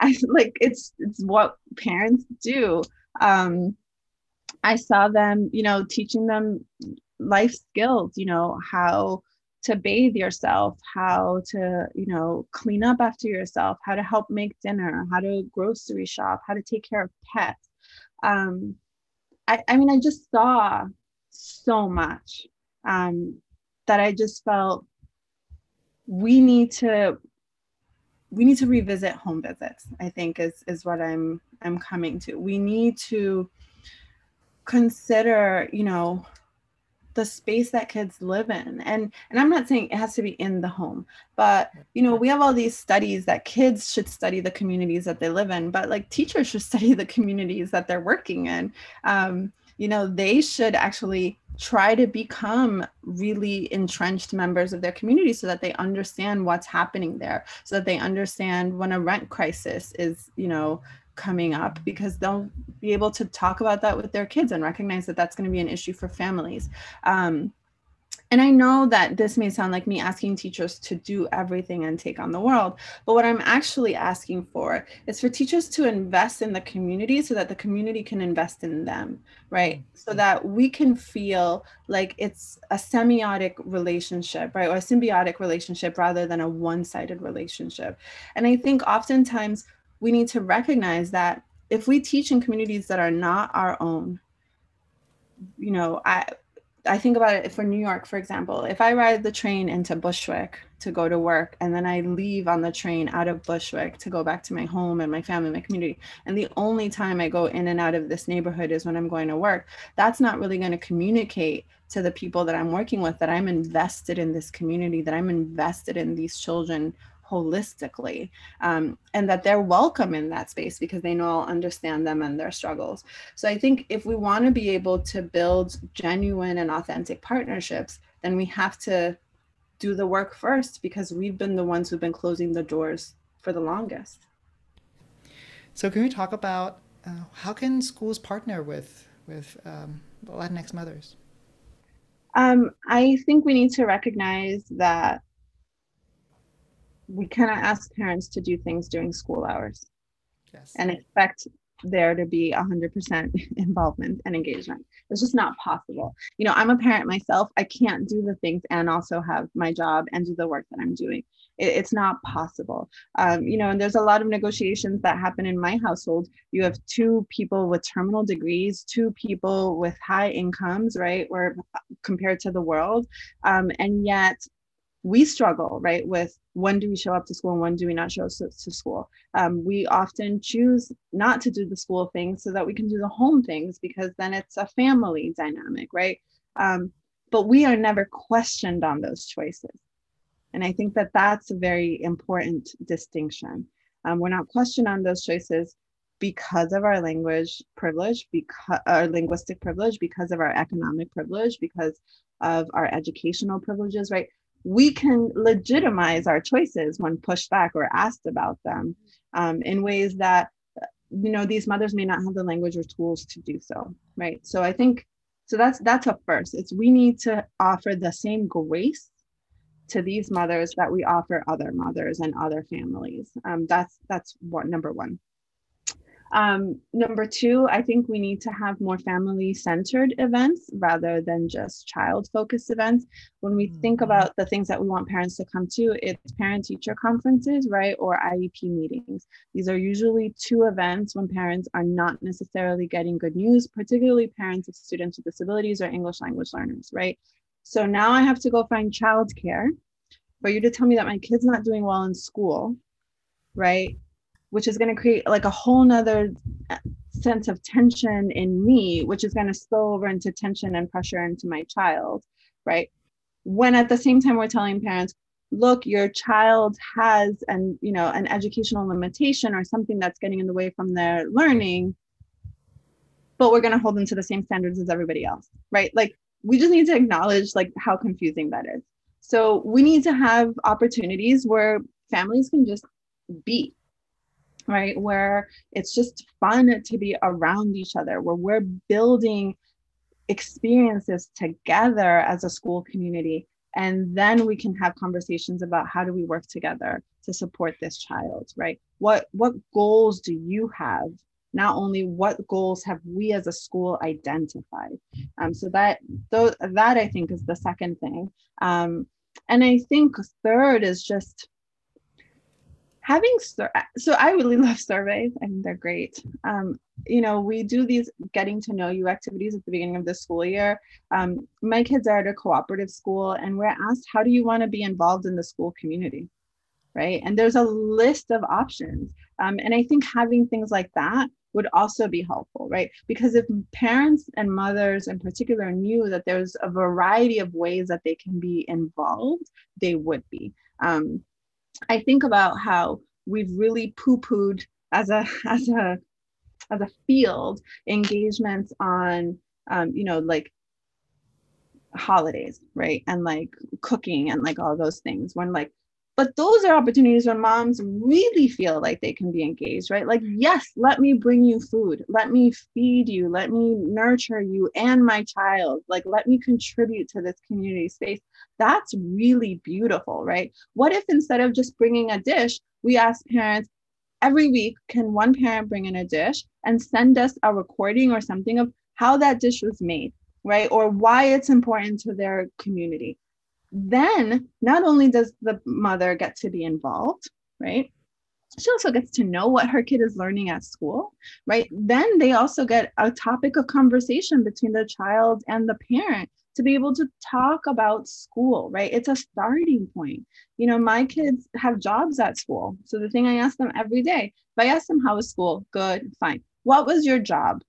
I like, it's what parents do. I saw them, you know, teaching them life skills, you know, how to bathe yourself, how to, you know, clean up after yourself, how to help make dinner, how to grocery shop, how to take care of pets. I mean, I just saw so much that I just felt we need to revisit home visits, I think is what I'm coming to. We need to consider, you know, the space that kids live in. And I'm not saying it has to be in the home, but, you know, we have all these studies that kids should study the communities that they live in, but like teachers should study the communities that they're working in. You know, they should actually try to become really entrenched members of their community so that they understand what's happening there, so that they understand when a rent crisis is, you know, coming up, because they'll be able to talk about that with their kids and recognize that that's going to be an issue for families. And I know that this may sound like me asking teachers to do everything and take on the world, but what I'm actually asking for is for teachers to invest in the community so that the community can invest in them, right? So that we can feel like it's a semiotic relationship, right? Or a symbiotic relationship rather than a one-sided relationship. And I think oftentimes we need to recognize that if we teach in communities that are not our own, you know, I think about it for New York, for example. If I ride the train into Bushwick to go to work, and then I leave on the train out of Bushwick to go back to my home and my family, my community, and the only time I go in and out of this neighborhood is when I'm going to work, that's not really going to communicate to the people that I'm working with that I'm invested in this community, that I'm invested in these children holistically, and that they're welcome in that space because they know I'll understand them and their struggles. So I think if we want to be able to build genuine and authentic partnerships, then we have to do the work first, because we've been the ones who've been closing the doors for the longest. So can we talk about how can schools partner with Latinx mothers? I think we need to recognize that we cannot ask parents to do things during school hours. Yes. And expect there to be 100% involvement and engagement. It's just not possible. You know, I'm a parent myself. I can't do the things and also have my job and do the work that I'm doing. It's not possible. You know, and there's a lot of negotiations that happen in my household. You have two people with terminal degrees, two people with high incomes, right? Or compared to the world. And yet we struggle, right, with when do we show up to school and when do we not show up to school. We often choose not to do the school things so that we can do the home things, because then it's a family dynamic, right? But we are never questioned on those choices. And I think that that's a very important distinction. We're not questioned on those choices because of our language privilege, because our linguistic privilege, because of our economic privilege, because of our educational privileges, right? We can legitimize our choices when pushed back or asked about them in ways that, you know, these mothers may not have the language or tools to do so, right? So I think, so that's a first. It's we need to offer the same grace to these mothers that we offer other mothers and other families. That's what, number one. Number two, I think we need to have more family-centered events rather than just child-focused events. When we think about the things that we want parents to come to, it's parent-teacher conferences, right, or IEP meetings. These are usually two events when parents are not necessarily getting good news, particularly parents of students with disabilities or English language learners, right? So now I have to go find childcare for you to tell me that my kid's not doing well in school, right? Which is going to create like a whole nother sense of tension in me, which is going to spill over into tension and pressure into my child, right? When at the same time we're telling parents, look, your child has an educational limitation or something that's getting in the way from their learning, but we're going to hold them to the same standards as everybody else, right? Like, we just need to acknowledge like how confusing that is. So we need to have opportunities where families can just be, right, where it's just fun to be around each other, where we're building experiences together as a school community, and then we can have conversations about how do we work together to support this child, right? What goals do you have? Not only what goals have we as a school identified? So that I think is the second thing. And I think third is just having, so I really love surveys. I think they're great. We do these getting to know you activities at the beginning of the school year. My kids are at a cooperative school, and we're asked, how do you want to be involved in the school community, right? And there's a list of options. And I think having things like that would also be helpful, right? Because if parents and mothers in particular knew that there's a variety of ways that they can be involved, they would be. I think about how we've really poo-pooed as a field engagements on, like holidays, right? And like cooking and like all those things when like, but those are opportunities when moms really feel like they can be engaged, right? Like, yes, let me bring you food. Let me feed you. Let me nurture you and my child. Like, let me contribute to this community space. That's really beautiful, right? What if instead of just bringing a dish, we ask parents every week, can one parent bring in a dish and send us a recording or something of how that dish was made, right? Or why it's important to their community. Then not only does the mother get to be involved, right? She also gets to know what her kid is learning at school, right? Then they also get a topic of conversation between the child and the parent to be able to talk about school, right? It's a starting point. My kids have jobs at school. So the thing I ask them every day, if I ask them, how was school? Good, fine. What was your job?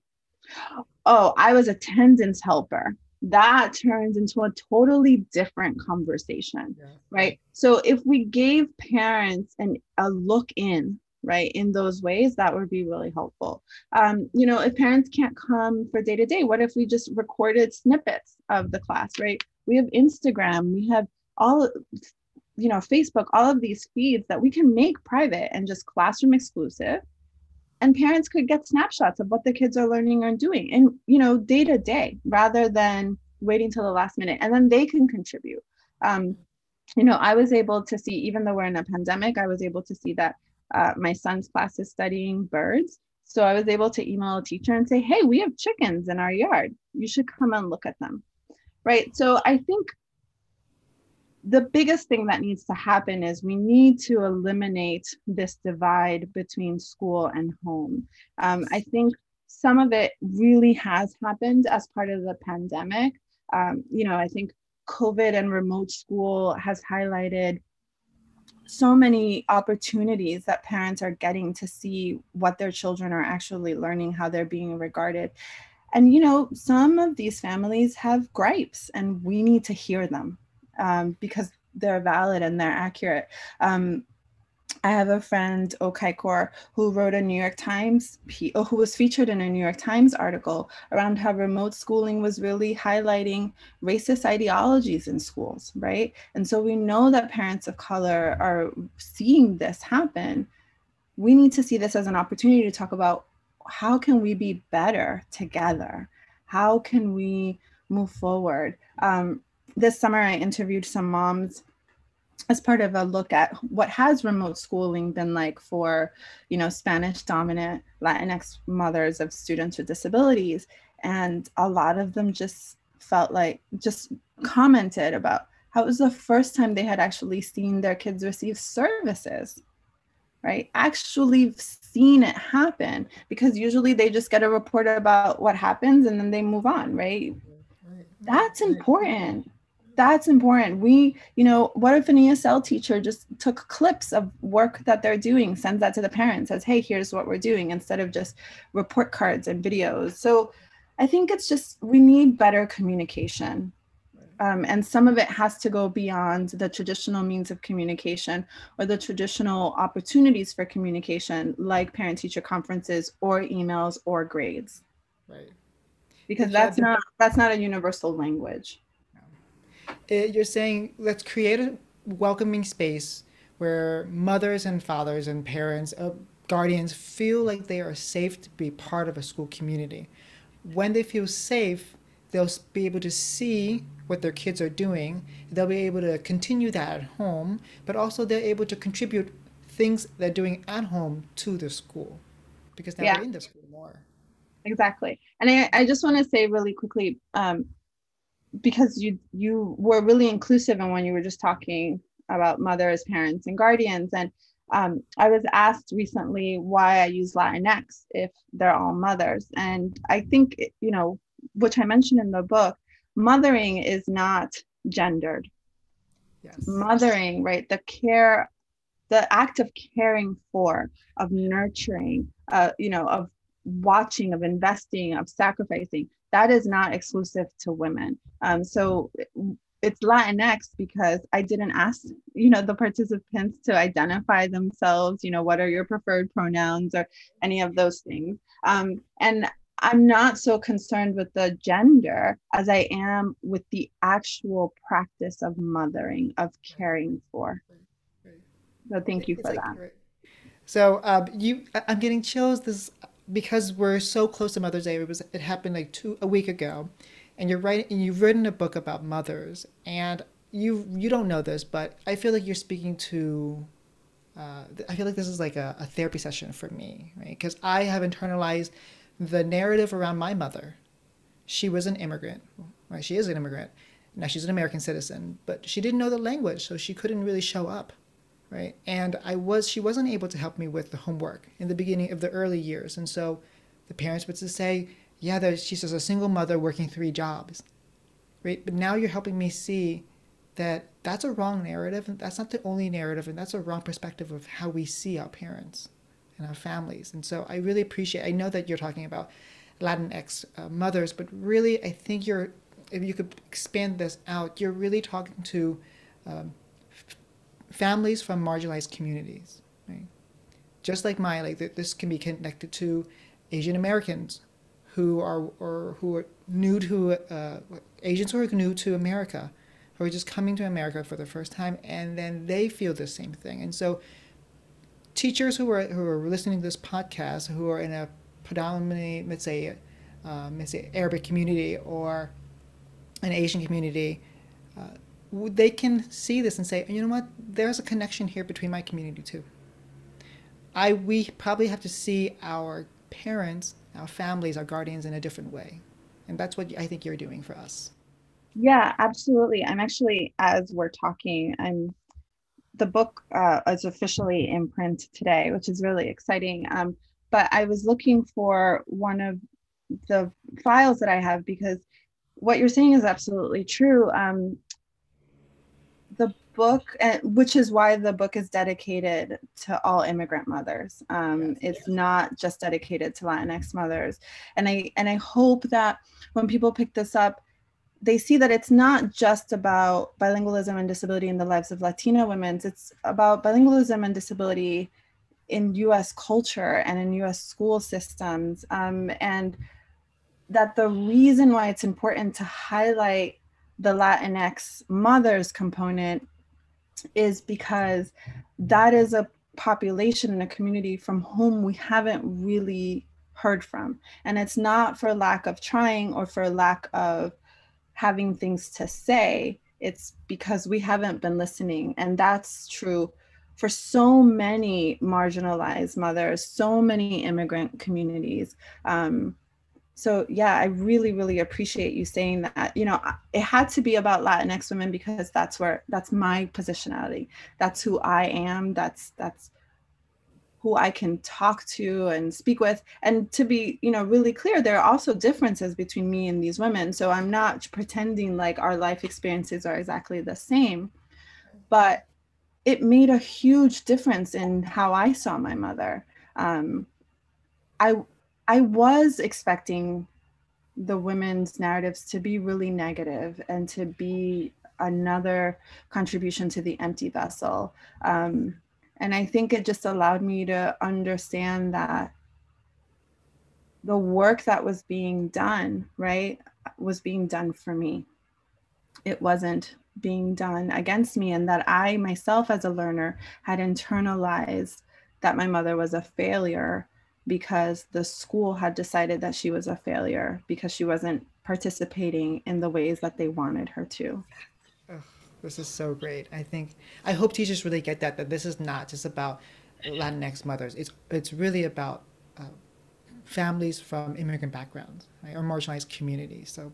Oh, I was attendance helper. That turns into a totally different conversation, yeah. Right? So if we gave parents a look in, right, in those ways, that would be really helpful. If parents can't come for day-to-day, what if we just recorded snippets of the class, right? We have Instagram, we have all, Facebook, all of these feeds that we can make private and just classroom exclusive. And parents could get snapshots of what the kids are learning or doing and, day to day rather than waiting till the last minute. And then they can contribute. I was able to see, even though we're in a pandemic, I was able to see that my son's class is studying birds. So I was able to email a teacher and say, hey, we have chickens in our yard. You should come and look at them. Right. So I think the biggest thing that needs to happen is we need to eliminate this divide between school and home. I think some of it really has happened as part of the pandemic. I think COVID and remote school has highlighted so many opportunities that parents are getting to see what their children are actually learning, how they're being regarded. And, you know, some of these families have gripes and we need to hear them because they're valid and they're accurate. I have a friend, Okaikor, who wrote a New York Times, who was featured in a New York Times article around how remote schooling was really highlighting racist ideologies in schools, right? And so we know that parents of color are seeing this happen. We need to see this as an opportunity to talk about how can we be better together? How can we move forward? This summer, I interviewed some moms as part of a look at what has remote schooling been like for, you know, Spanish dominant Latinx mothers of students with disabilities. And a lot of them just felt like, just commented about how it was the first time they had actually seen their kids receive services, right? Actually seen it happen, because usually they just get a report about what happens and then they move on, right? That's important. That's important. We, you know, what if an ESL teacher just took clips of work that they're doing, sends that to the parents, says, hey, here's what we're doing, instead of just report cards and videos. So I think it's just, we need better communication. And some of it has to go beyond the traditional means of communication or the traditional opportunities for communication, like parent-teacher conferences or emails or grades. Right. Because that's not a universal language. You're saying let's create a welcoming space where mothers and fathers and parents, guardians feel like they are safe to be part of a school community. When they feel safe, they'll be able to see what their kids are doing. They'll be able to continue that at home, but also they're able to contribute things they're doing at home to the school because now they're in the school more. Exactly. And I just want to say really quickly, because you were really inclusive in when you were just talking about mothers, parents, and guardians. And I was asked recently why I use Latinx if they're all mothers. And I think, you know, which I mentioned in the book, mothering is not gendered. Yes. Mothering, right? The care, the act of caring for, of nurturing, you know, of watching, of investing, of sacrificing, that is not exclusive to women. So it's Latinx because I didn't ask, you know, the participants to identify themselves, you know, what are your preferred pronouns or any of those things. And I'm not so concerned with the gender as I am with the actual practice of mothering, of caring for. So thank you for that. So I'm getting chills because we're so close to Mother's Day. It happened like a week ago, and you've written a book about mothers, and you don't know this, but I feel like you're speaking to, I feel like this is like a therapy session for me, right? Because I have internalized the narrative around my mother. She was an immigrant, right? She is an immigrant. Now she's an American citizen, but she didn't know the language, so she couldn't really show up. Right. And she wasn't able to help me with the homework in the beginning of the early years. And so the parents would just say, yeah, she's just a single mother working 3 jobs. Right. But now you're helping me see that that's a wrong narrative. And that's not the only narrative. And that's a wrong perspective of how we see our parents and our families. And so I really appreciate, I know that you're talking about Latinx mothers, but really, I think if you could expand this out, you're really talking to families from marginalized communities, right? Just like mine, like this can be connected to Asian Americans Asians who are new to America, who are just coming to America for the first time, and then they feel the same thing. And so teachers who are listening to this podcast, who are in a predominantly, let's say Arabic community or an Asian community, they can see this and say, you know what, there's a connection here between my community too. We probably have to see our parents, our families, our guardians in a different way. And that's what I think you're doing for us. Yeah, absolutely. I'm actually, as we're talking, the book is officially in print today, which is really exciting. But I was looking for one of the files that I have, because what you're saying is absolutely true. the book, which is why the book is dedicated to all immigrant mothers. It's not just dedicated to Latinx mothers. And I hope that when people pick this up, they see that it's not just about bilingualism and disability in the lives of Latina women. It's about bilingualism and disability in US culture and in US school systems. And that the reason why it's important to highlight the Latinx mothers component is because that is a population and a community from whom we haven't really heard from. And it's not for lack of trying or for lack of having things to say, it's because we haven't been listening. And that's true for so many marginalized mothers, so many immigrant communities. So yeah, I really, really appreciate you saying that. You know, it had to be about Latinx women because that's where, that's my positionality. That's who I am. That's who I can talk to and speak with. And to be, you know, really clear, there are also differences between me and these women. So I'm not pretending like our life experiences are exactly the same, but it made a huge difference in how I saw my mother. I was expecting the women's narratives to be really negative and to be another contribution to the empty vessel. And I think it just allowed me to understand that the work that was being done, right, was being done for me. It wasn't being done against me, and that I myself as a learner had internalized that my mother was a failure because the school had decided that she was a failure because she wasn't participating in the ways that they wanted her to. Ugh, this is so great. I hope teachers really get that this is not just about Latinx mothers. It's really about families from immigrant backgrounds, right, or marginalized communities. So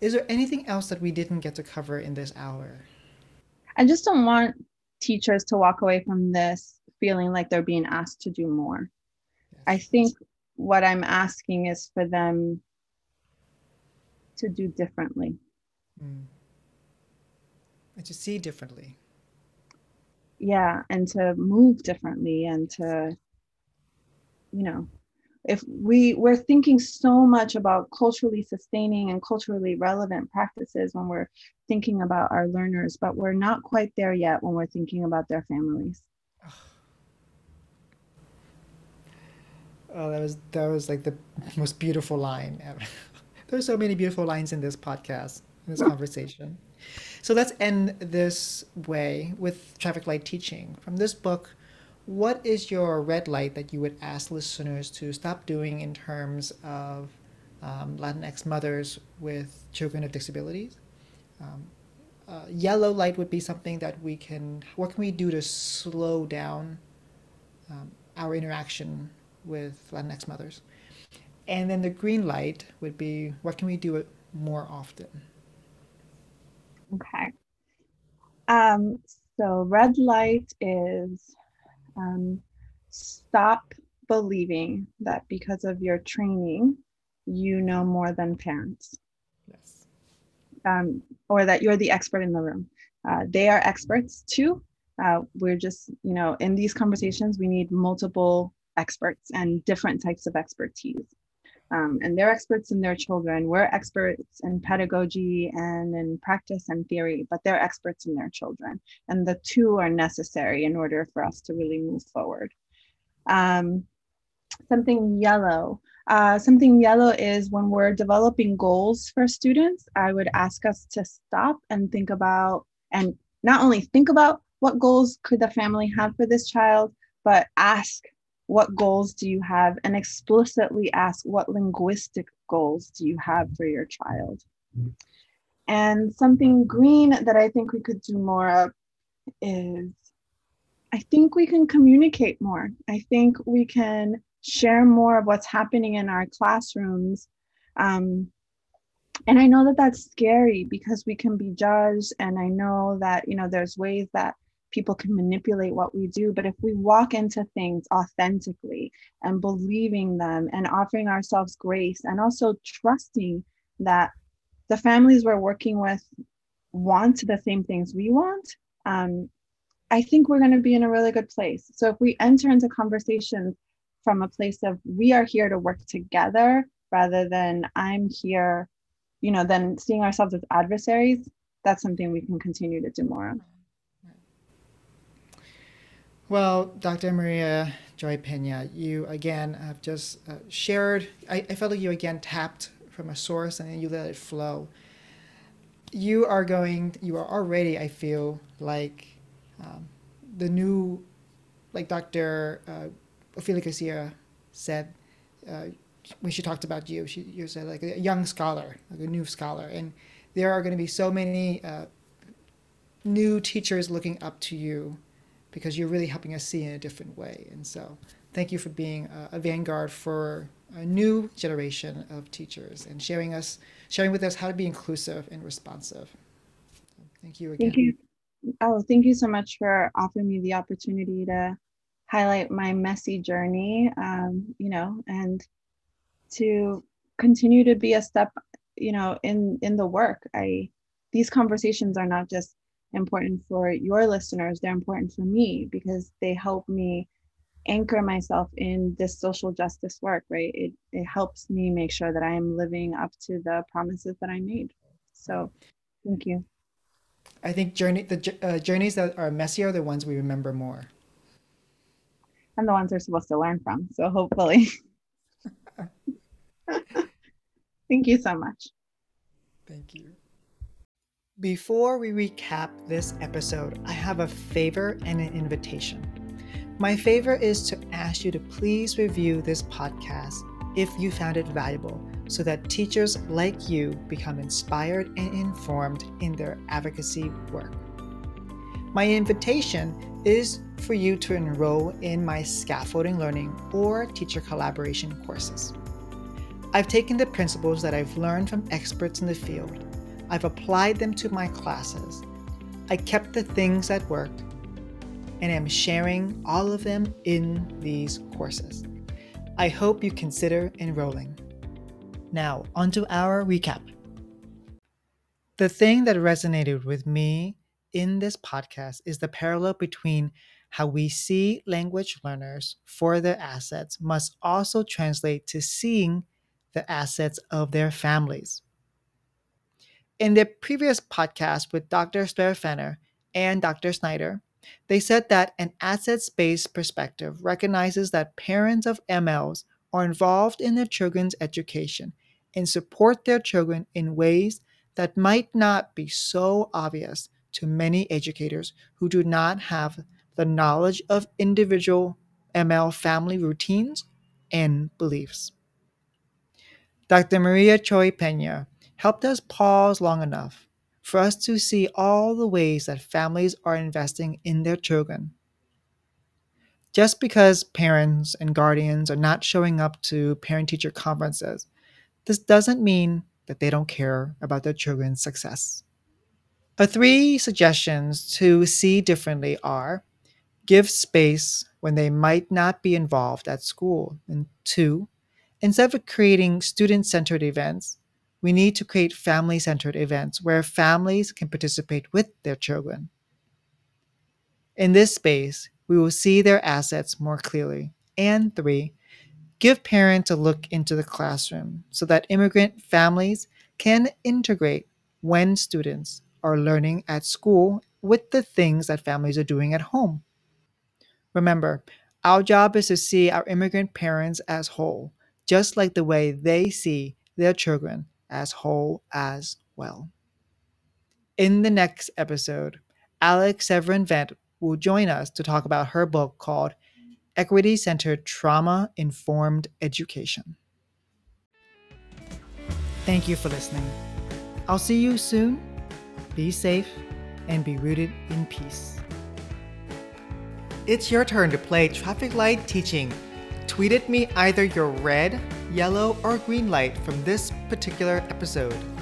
is there anything else that we didn't get to cover in this hour? I just don't want teachers to walk away from this feeling like they're being asked to do more. I think what I'm asking is for them to do differently. And to see differently. Yeah, and to move differently, and to, you know, if we're thinking so much about culturally sustaining and culturally relevant practices when we're thinking about our learners, but we're not quite there yet when we're thinking about their families. Oh, that was like the most beautiful line ever. There's so many beautiful lines in this podcast, in this conversation. So let's end this way with traffic light teaching. From this book, what is your red light that you would ask listeners to stop doing in terms of Latinx mothers with children of disabilities? Yellow light would be something that what can we do to slow down our interaction with Latinx mothers? And then the green light would be, what can we do it more often? Okay. So red light is stop believing that because of your training, you know more than parents. Yes. Or that you're the expert in the room. They are experts too. We're just, you know, in these conversations, we need multiple experts and different types of expertise. And they're experts in their children. We're experts in pedagogy and in practice and theory, but they're experts in their children. And the two are necessary in order for us to really move forward. Something yellow. Something yellow is when we're developing goals for students, I would ask us to stop and think about, and not only think about what goals could the family have for this child, but ask, what goals do you have? And explicitly ask, what linguistic goals do you have for your child? And something green that I think we could do more of is, I think we can communicate more. I think we can share more of what's happening in our classrooms. And I know that that's scary because we can be judged. And I know that, you know, there's ways that people can manipulate what we do, but if we walk into things authentically and believing them and offering ourselves grace and also trusting that the families we're working with want the same things we want, I think we're going to be in a really good place. So if we enter into conversations from a place of we are here to work together rather than I'm here, you know, then seeing ourselves as adversaries, that's something we can continue to do more of. Well, Dr. Maria Cioè-Peña, you again have just shared, I felt like you again tapped from a source and then you let it flow. You are already, I feel like, the new, like Dr. Ophelia Garcia said, when she talked about you, you said like a young scholar, like a new scholar. And there are going to be so many new teachers looking up to you because you're really helping us see in a different way. And so thank you for being a vanguard for a new generation of teachers and sharing with us how to be inclusive and responsive. So thank you again. Thank you. Oh, thank you so much for offering me the opportunity to highlight my messy journey, you know, and to continue to be a step, you know, in the work. These conversations are not just important for your listeners, they're important for me because they help me anchor myself in this social justice work, right? It helps me make sure that I am living up to the promises that I made. So thank you. I think journeys that are messy are the ones we remember more. And the ones we're supposed to learn from. So hopefully. Thank you so much. Thank you. Before we recap this episode, I have a favor and an invitation. My favor is to ask you to please review this podcast if you found it valuable, so that teachers like you become inspired and informed in their advocacy work. My invitation is for you to enroll in my scaffolding learning or teacher collaboration courses. I've taken the principles that I've learned from experts in the field. I've applied them to my classes. I kept the things that worked, and I'm sharing all of them in these courses. I hope you consider enrolling. Now, onto our recap. The thing that resonated with me in this podcast is the parallel between how we see language learners for their assets must also translate to seeing the assets of their families. In their previous podcast with Dr. Sperfener and Dr. Snyder, they said that an assets-based perspective recognizes that parents of MLs are involved in their children's education and support their children in ways that might not be so obvious to many educators who do not have the knowledge of individual ML family routines and beliefs. Dr. Maria Cioè-Peña helped us pause long enough for us to see all the ways that families are investing in their children. Just because parents and guardians are not showing up to parent-teacher conferences, this doesn't mean that they don't care about their children's success. Our three suggestions to see differently are: give space when they might not be involved at school. And 2, instead of creating student-centered events, we need to create family-centered events where families can participate with their children. In this space, we will see their assets more clearly. And 3, give parents a look into the classroom so that immigrant families can integrate when students are learning at school with the things that families are doing at home. Remember, our job is to see our immigrant parents as whole, just like the way they see their children as whole as well. In the next episode, Alex Severin-Vent will join us to talk about her book called Equity-Centered Trauma-Informed Education. Thank you for listening. I'll see you soon. Be safe and be rooted in peace. It's your turn to play Traffic Light Teaching. Tweet at me either your red, yellow, or green light from this particular episode.